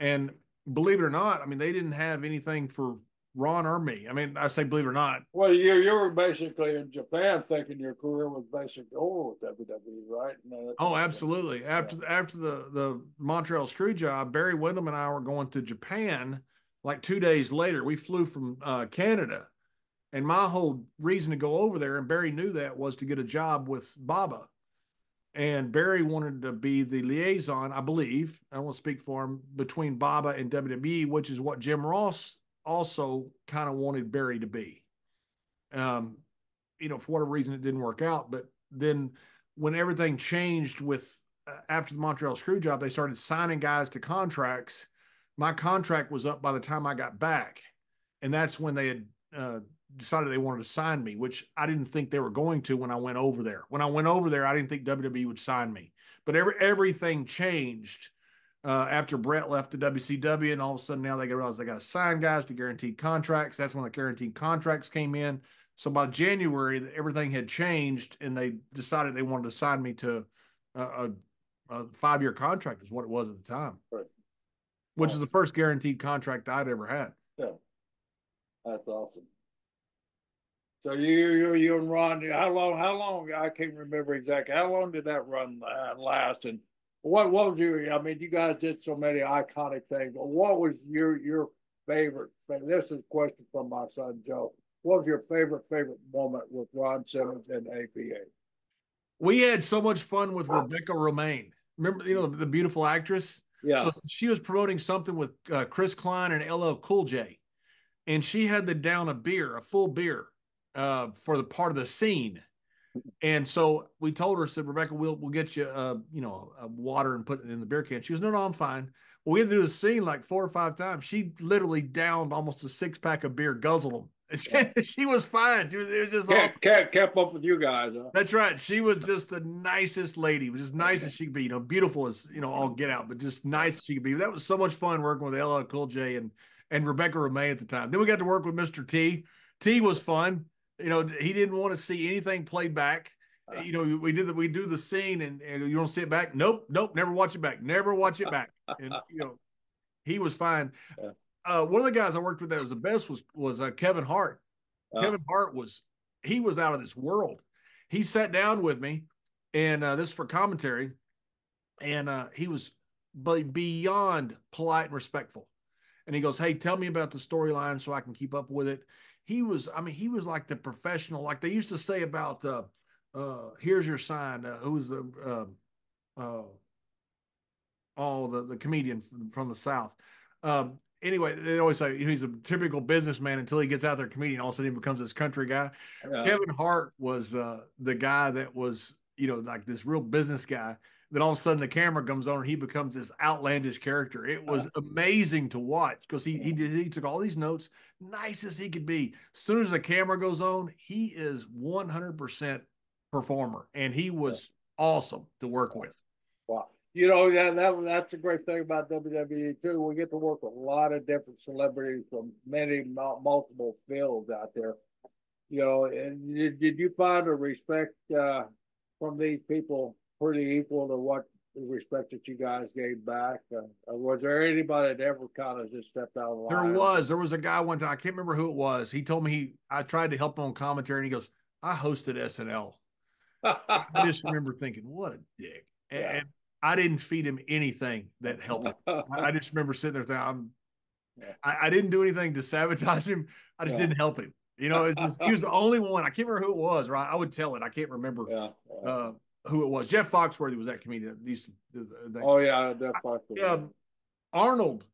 And believe it or not, I mean, they didn't have anything for Ron or me. I mean, I say believe it or not. Well, you you were basically in Japan thinking your career was basically over with W W E, right? No, oh, absolutely. Right. After yeah. after the, the Montreal screw job, Barry Windham and I were going to Japan like two days later. We flew from uh, Canada. And my whole reason to go over there, and Barry knew that, was to get a job with Baba. And Barry wanted to be the liaison, I believe, I won't speak for him, between Baba and W W E, which is what Jim Ross also kind of wanted Barry to be. Um, you know, for whatever reason, it didn't work out. But then when everything changed with, uh, after the Montreal screw job, they started signing guys to contracts. My contract was up by the time I got back. And that's when they had uh, decided they wanted to sign me, which I didn't think they were going to when I went over there. When I went over there, I didn't think W W E would sign me. But every, everything changed Uh, after Brett left the W C W, and all of a sudden now they realize they got to sign guys to guaranteed contracts. That's when the guaranteed contracts came in. So by January, everything had changed, and they decided they wanted to sign me to a, a, a five-year contract is what it was at the time, right. Which awesome. Is the first guaranteed contract I'd ever had. Yeah, that's awesome. So you, you, you and Ron, how long, how long, I can't remember exactly, how long did that run uh, last, and What, what was your, I mean, you guys did so many iconic things. What was your, your favorite thing? This is a question from my son, Joe. What was your favorite, favorite moment with Ron Simmons and A P A? We had so much fun with wow. Rebecca Romaine. Remember, you know, the beautiful actress? Yeah. So she was promoting something with uh, Chris Klein and L L Cool J. And she had to down a beer, a full beer uh, for the part of the scene. And so we told her, said, Rebecca, we'll we'll get you, uh, you know, a water and put it in the beer can. She goes, no, no, I'm fine. Well, we had to do this scene like four or five times. She literally downed almost a six pack of beer, guzzled them. And she, yeah. she was fine. She was, it was just kept, kept, kept up with you guys. Huh? That's right. She was just the nicest lady. It was just nice as she could be. You know, beautiful as, you know, all get out, but just nice as she could be. That was so much fun working with L L Cool J and and Rebecca Romijn at the time. Then we got to work with Mister T. T was fun. You know, he didn't want to see anything played back. Uh, you know, we did the, we do the scene and, and you don't see it back. Nope. Nope. Never watch it back. Never watch it back. And, you know, he was fine. Uh, one of the guys I worked with that was the best was, was uh, Kevin Hart. Uh, Kevin Hart was, he was out of this world. He sat down with me and uh, this is for commentary. And uh, he was beyond polite and respectful. And he goes, hey, tell me about the storyline so I can keep up with it. he was, I mean, he was like the professional, like they used to say about, uh, uh, here's your sign. Uh, who was the, uh, uh, oh, the, the comedian from, from the South. Um, Anyway, they always say he's a typical businessman until he gets out there comedian. All of a sudden, he becomes this country guy. Yeah. Kevin Hart was uh, the guy that was, you know, like this real business guy. Then all of a sudden, the camera comes on and he becomes this outlandish character. It was amazing to watch because he he did, he took all these notes, nice as he could be. As soon as the camera goes on, he is one hundred percent performer, and he was yeah. awesome to work with. Wow. You know, yeah, that, that's a great thing about W W E, too. We get to work with a lot of different celebrities from many, multiple fields out there. You know, and did, did you find the respect uh, from these people pretty equal to what the respect that you guys gave back? Uh, was there anybody that ever kind of just stepped out of line? There was. There was a guy one time. I can't remember who it was. He told me he. I tried to help him on commentary, and he goes, I hosted S N L. I just remember thinking, what a dick. And, yeah. and I didn't feed him anything that helped him. I just remember sitting there thinking, I'm, yeah. I, I didn't do anything to sabotage him. I just yeah. didn't help him. You know, it was, he was the only one. I can't remember who it was, right? I would tell it. I can't remember yeah. Yeah. Uh, who it was. Jeff Foxworthy was that comedian that used to do that. Oh, yeah, Jeff Foxworthy. I, um, Arnold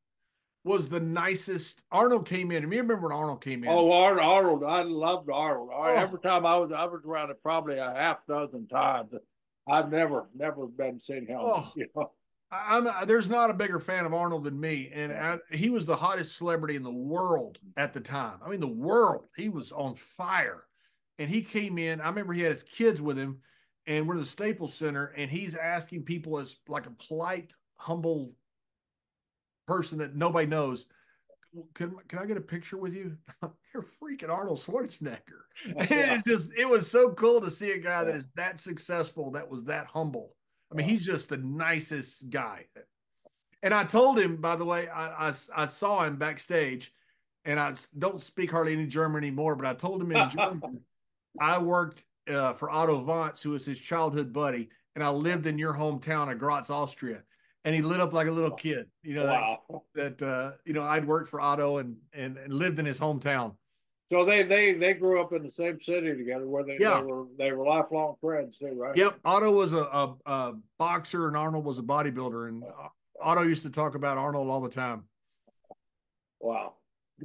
was the nicest. Arnold came in. I mean, remember when Arnold came in? Oh, Arnold. I loved Arnold. Oh. Every time I was, I was around it probably a half dozen times. I've never, never been seen him. Oh, you know? I'm a, there's not a bigger fan of Arnold than me, and I, he was the hottest celebrity in the world at the time. I mean, the world. He was on fire, and he came in. I remember he had his kids with him, and we're at the Staples Center, and he's asking people as like a polite, humble person that nobody knows. Can, can I get a picture with you? You're freaking Arnold Schwarzenegger. Oh, yeah. It just, it was so cool to see a guy yeah. that is that successful, that was that humble. I mean, he's just the nicest guy. And I told him, by the way, I, I, I saw him backstage, and I don't speak hardly any German anymore, but I told him in German, I worked uh, for Otto Vance, who was his childhood buddy, and I lived in your hometown of Graz, Austria. And he lit up like a little kid, you know, wow. that, that uh, you know, I'd worked for Otto and, and, and lived in his hometown. So they, they, they grew up in the same city together where they, yeah. they were, they were lifelong friends too, right? Yep. Otto was a, a, a boxer and Arnold was a bodybuilder, and Otto used to talk about Arnold all the time. Wow.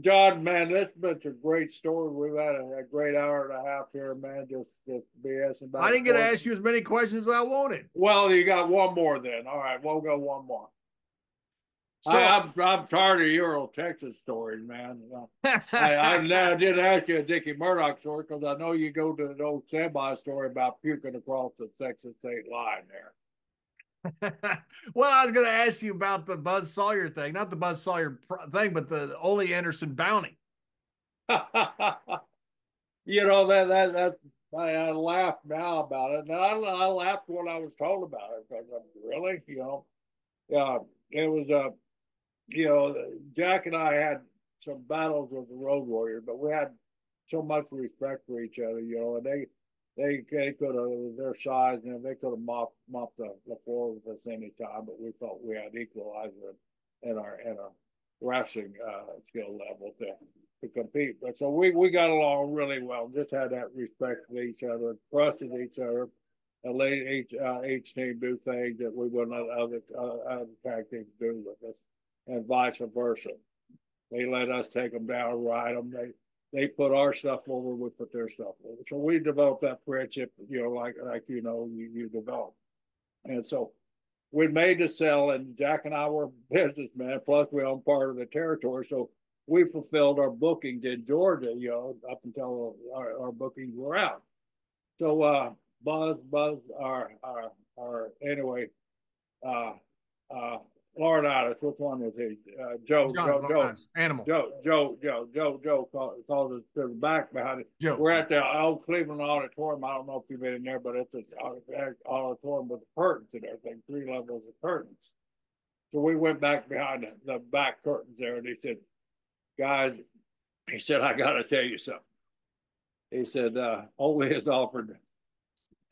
John, man, that's been a great story. We've had a, a great hour and a half here, man. Just, just B S about. I didn't get to ask you as many questions as I wanted. Well, you got one more then. All right, we'll go one more. So, I, I'm I'm tired of your old Texas stories, man. I, I, I didn't ask you a Dickie Murdoch story because I know you go to an old semi story about puking across the Texas state line there. Well, I was going to ask you about the Buzz Sawyer thing, not the Buzz Sawyer thing, but the Ole Anderson bounty. You know, that, that, that, I, I laugh now about it. And I, I laughed when I was told about it. Because I'm, really? You know, yeah, it was, uh, you know, Jack and I had some battles with the Road Warriors, but we had so much respect for each other, you know, and they, They they could have their size, you know, they could have mopped mopped the, the floor with us any time, but we felt we had equalizer in our in our wrestling uh, skill level to to compete. But so we, we got along really well. Just had that respect for each other, trusted each other, and let each uh, each team do things that we wouldn't let other uh, other tag teams do with us, and vice versa. They let us take them down, ride them. They They put our stuff over, we put their stuff over. So we developed that friendship, you know, like like you know, you, you develop. And so we made the sell, and Jack and I were businessmen, plus we own part of the territory. So we fulfilled our bookings in Georgia, you know, up until our, our bookings were out. So uh, Buzz, Buzz, our, our, our anyway, uh, uh, Laurinaitis, which one was he? Uh, Joe, John, Joe, Joe, Animal. Joe, Joe, Joe, Joe, Joe called, called us to the back behind it. Joe. We're at the old Cleveland Auditorium. I don't know if you've been in there, but it's an auditorium with curtains and everything, three levels of curtains. So we went back behind the, the back curtains there, and he said, guys, he said, I got to tell you something. He said, uh, Ole has offered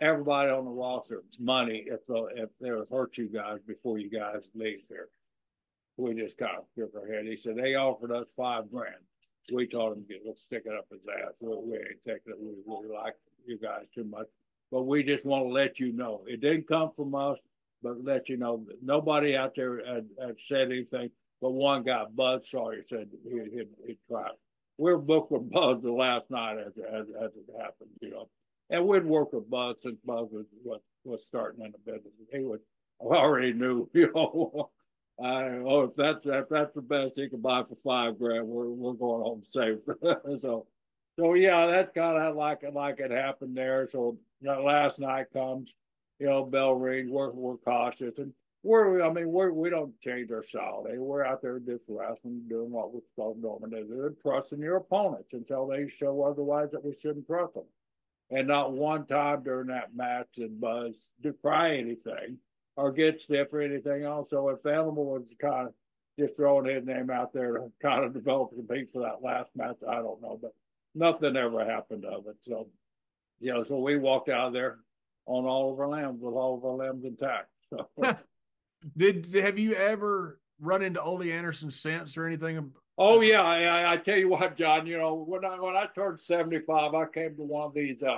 everybody on the roster money if the, if they'll hurt you guys before you guys leave here. We just kind of shook our head. He said, they offered us five grand. we told him, "Go stick it up his ass. We ain't taking it. We really like you guys too much. But we just want to let you know. It didn't come from us, but let you know. Nobody out there had, had said anything, but one guy, Bud Sawyer, said he, he, he tried. We were booked with Bud the last night as, as, as it happened, you know. And we'd worked with Bud since Bud was, was, was starting in the business. He was already knew, you know, I, oh, if that's, if that's the best he could buy for five grand, we're, we're going home safe." so, so yeah, that kind of like, like it happened there. So that last night comes, you know, bell rings, we're, we're cautious. And we're, I mean, we're, we don't change our style. We're out there just wrestling, doing what we're supposed to normally do, and trusting your opponents until they show otherwise that we shouldn't trust them. And not one time during that match did Buzz decry anything or get stiff or anything else. So if Animal was kind of just throwing his name out there to kind of develop the beat for that last match, I don't know. But nothing ever happened of it. So, you know, so we walked out of there on all of our limbs with all of our limbs intact. So. Did have you ever run into Ole Anderson since or anything? Oh yeah, I, I tell you what, John. You know, when I when I turned seventy-five, I came to one of these uh,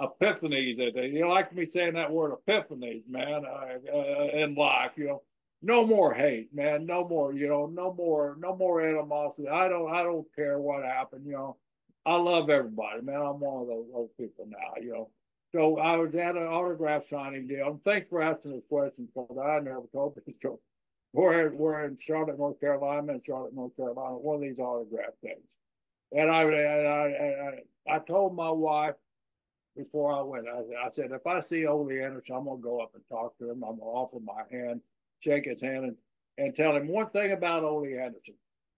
epiphanies. That they, you like me saying that word, epiphanies, man. I, uh, in life, you know, no more hate, man. No more, you know, no more, no more animosity. I don't, I don't care what happened. You know, I love everybody, man. I'm one of those, those people now, you know. So I was at an autograph signing deal. And thanks for asking this question because I never told this story. We're, we're in Charlotte, North Carolina. I'm in Charlotte, North Carolina, one of these autograph things. And I and I, and I I told my wife before I went, I, I said, if I see Ole Anderson, I'm going to go up and talk to him. I'm going to offer my hand, shake his hand, and, and tell him one thing about Ole Anderson.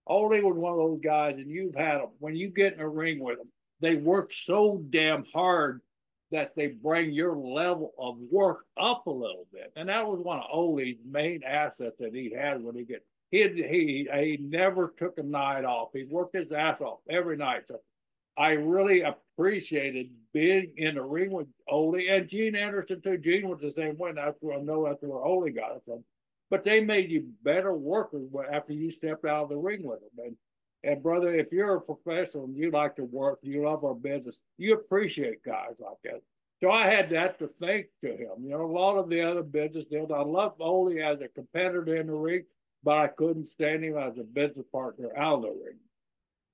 Ole was one of those guys, and you've had them. When you get in a ring with them, they work so damn hard that they bring your level of work up a little bit. And that was one of Ole's main assets that he had when he get, he, he, he never took a night off. He worked his ass off every night. So I really appreciated being in the ring with Ole and Gene Anderson too. Gene was the same way. That's where I know that's where Ole got it from. But they made you better workers after you stepped out of the ring with them. And, And, brother, if you're a professional and you like to work, you love our business, you appreciate guys like that. So I had that to thank to him. You know, a lot of the other business deals, I loved Ole as a competitor in the ring, but I couldn't stand him as a business partner out of the ring.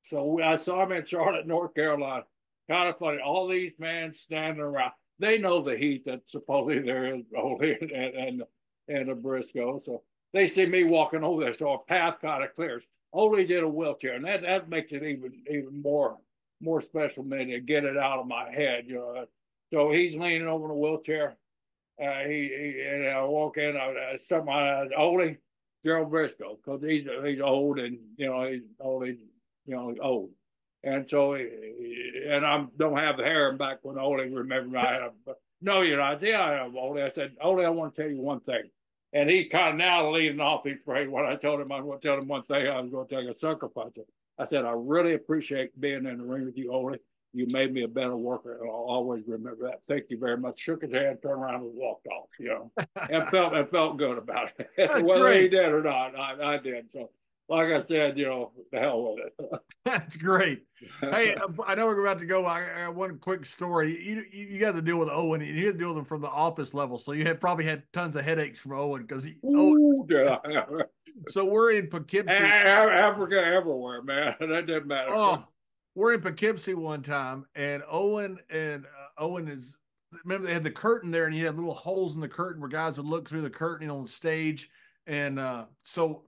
So I saw him in Charlotte, North Carolina. Kind of funny. All these men standing around. They know the heat that supposedly there is Ole and, and, and the Briscoe. So they see me walking over there, so a path kind of clears. Ole's in a wheelchair, and that, that makes it even even more more special, man, to get it out of my head, you know. So he's leaning over in a wheelchair. Uh, he, he and I walk in. I something like Ole, Gerald Brisco, because he's he's old, and you know he's old, he's, you know old, and so he, and I don't have the hair back when Ole remembered me. I had, but no, you're not. Yeah, I have Ole. I said, Ole, I want to tell you one thing. And he kind of now leading off, he's afraid when I told him I was going to tell him one thing, I was going to take a sucker punch. I said, I really appreciate being in the ring with you, Ole. You made me a better worker, and I'll always remember that. Thank you very much. Shook his hand, turned around, and walked off, you know, and felt and felt good about it. Whether great. He did or not, I, I did. So, like I said, you know, the hell with it. That's great. Hey, I know we're about to go. I, I one quick story. You you got to deal with Owen. You had to deal with him from the office level, so you had probably had tons of headaches from Owen because he. Ooh, Owen. So we're in Poughkeepsie, Africa, everywhere, man. That didn't matter. Oh, we're in Poughkeepsie one time, and Owen and uh, Owen is. Remember, they had the curtain there, and he had little holes in the curtain where guys would look through the curtain on the stage, and uh, so.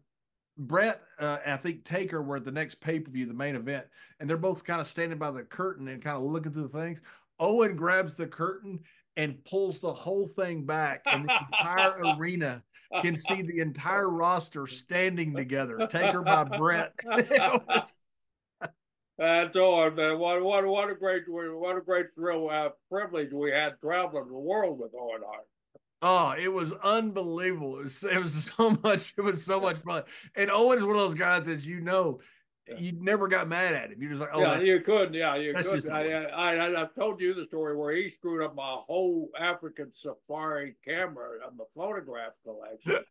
Brett, uh, I think Taker were at the next pay-per-view, the main event, and they're both kind of standing by the curtain and kind of looking through the things. Owen grabs the curtain and pulls the whole thing back, and the entire arena can see the entire roster standing together. Taker by Brett. was... That's all, man. What, what, what a great, what a great thrill, uh, privilege we had traveling the world with Owen Hart. Oh, it was unbelievable. It was, it was so much. It was so much fun. And Owen is one of those guys that, you know, yeah. you never got mad at him. You're just like, oh, yeah, that, you could. Yeah, you could. I, I, I, I've told you the story where he screwed up my whole African safari camera on the photograph collection.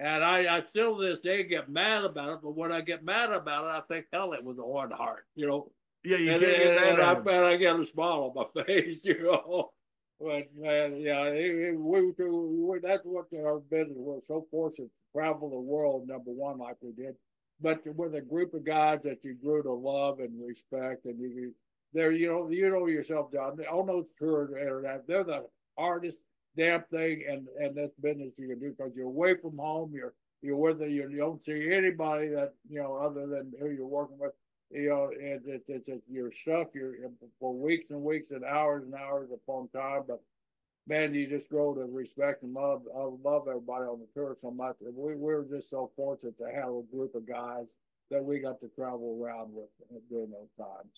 And I, I still to this day get mad about it, but when I get mad about it, I think, hell, it was a hard heart, you know. Yeah, you and, can't and, get mad at I, I get a smile on my face, you know. But, man, yeah, it, it, we, we, that's what our business was. So fortunate to travel the world, number one, like we did. But with a group of guys that you grew to love and respect, and you, they're, you know, you know yourself, John, on those tours, they're the hardest damn thing and and this business you can do, because you're away from home, you're you're with you, you don't see anybody that you know other than who you're working with, you know, and it's it's it, you're stuck you're for weeks and weeks and hours and hours upon time. But man, you just grow to respect and love I love everybody on the tour so much. We we're just so fortunate to have a group of guys that we got to travel around with during those times.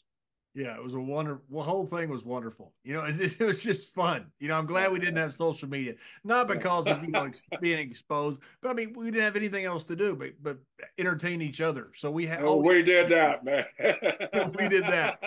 Yeah, it was a wonderful, the whole thing was wonderful. You know, it was, just, it was just fun. You know, I'm glad we didn't have social media, not because of, you know, being exposed, but I mean, we didn't have anything else to do, but, but entertain each other. So we had, oh, we did that, man. We did that.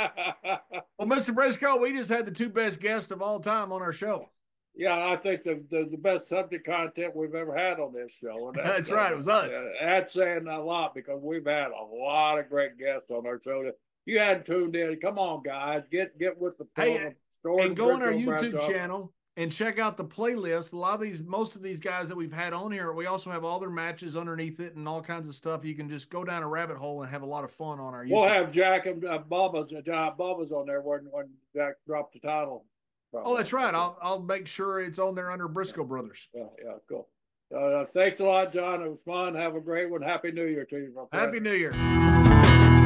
Well, Mister Brisco, we just had the two best guests of all time on our show. Yeah, I think the, the, the best subject content we've ever had on this show. And that's that's uh, right. It was us. Uh, that's saying a lot, because we've had a lot of great guests on our show. You hadn't tuned in. Come on, guys. Get get with the program. Hey, and go on our YouTube channel and check out the playlist. A lot of these, most of these guys that we've had on here, we also have all their matches underneath it and all kinds of stuff. You can just go down a rabbit hole and have a lot of fun on our YouTube. We'll have Jack and uh, Baba's, uh, Giant Baba's on there when, when Jack dropped the title. Probably. Oh, that's right. I'll, I'll make sure it's on there under Brisco yeah. Brothers. Yeah, yeah, cool. Uh, thanks a lot, John. It was fun. Have a great one. Happy New Year to you, my friend. Happy New Year.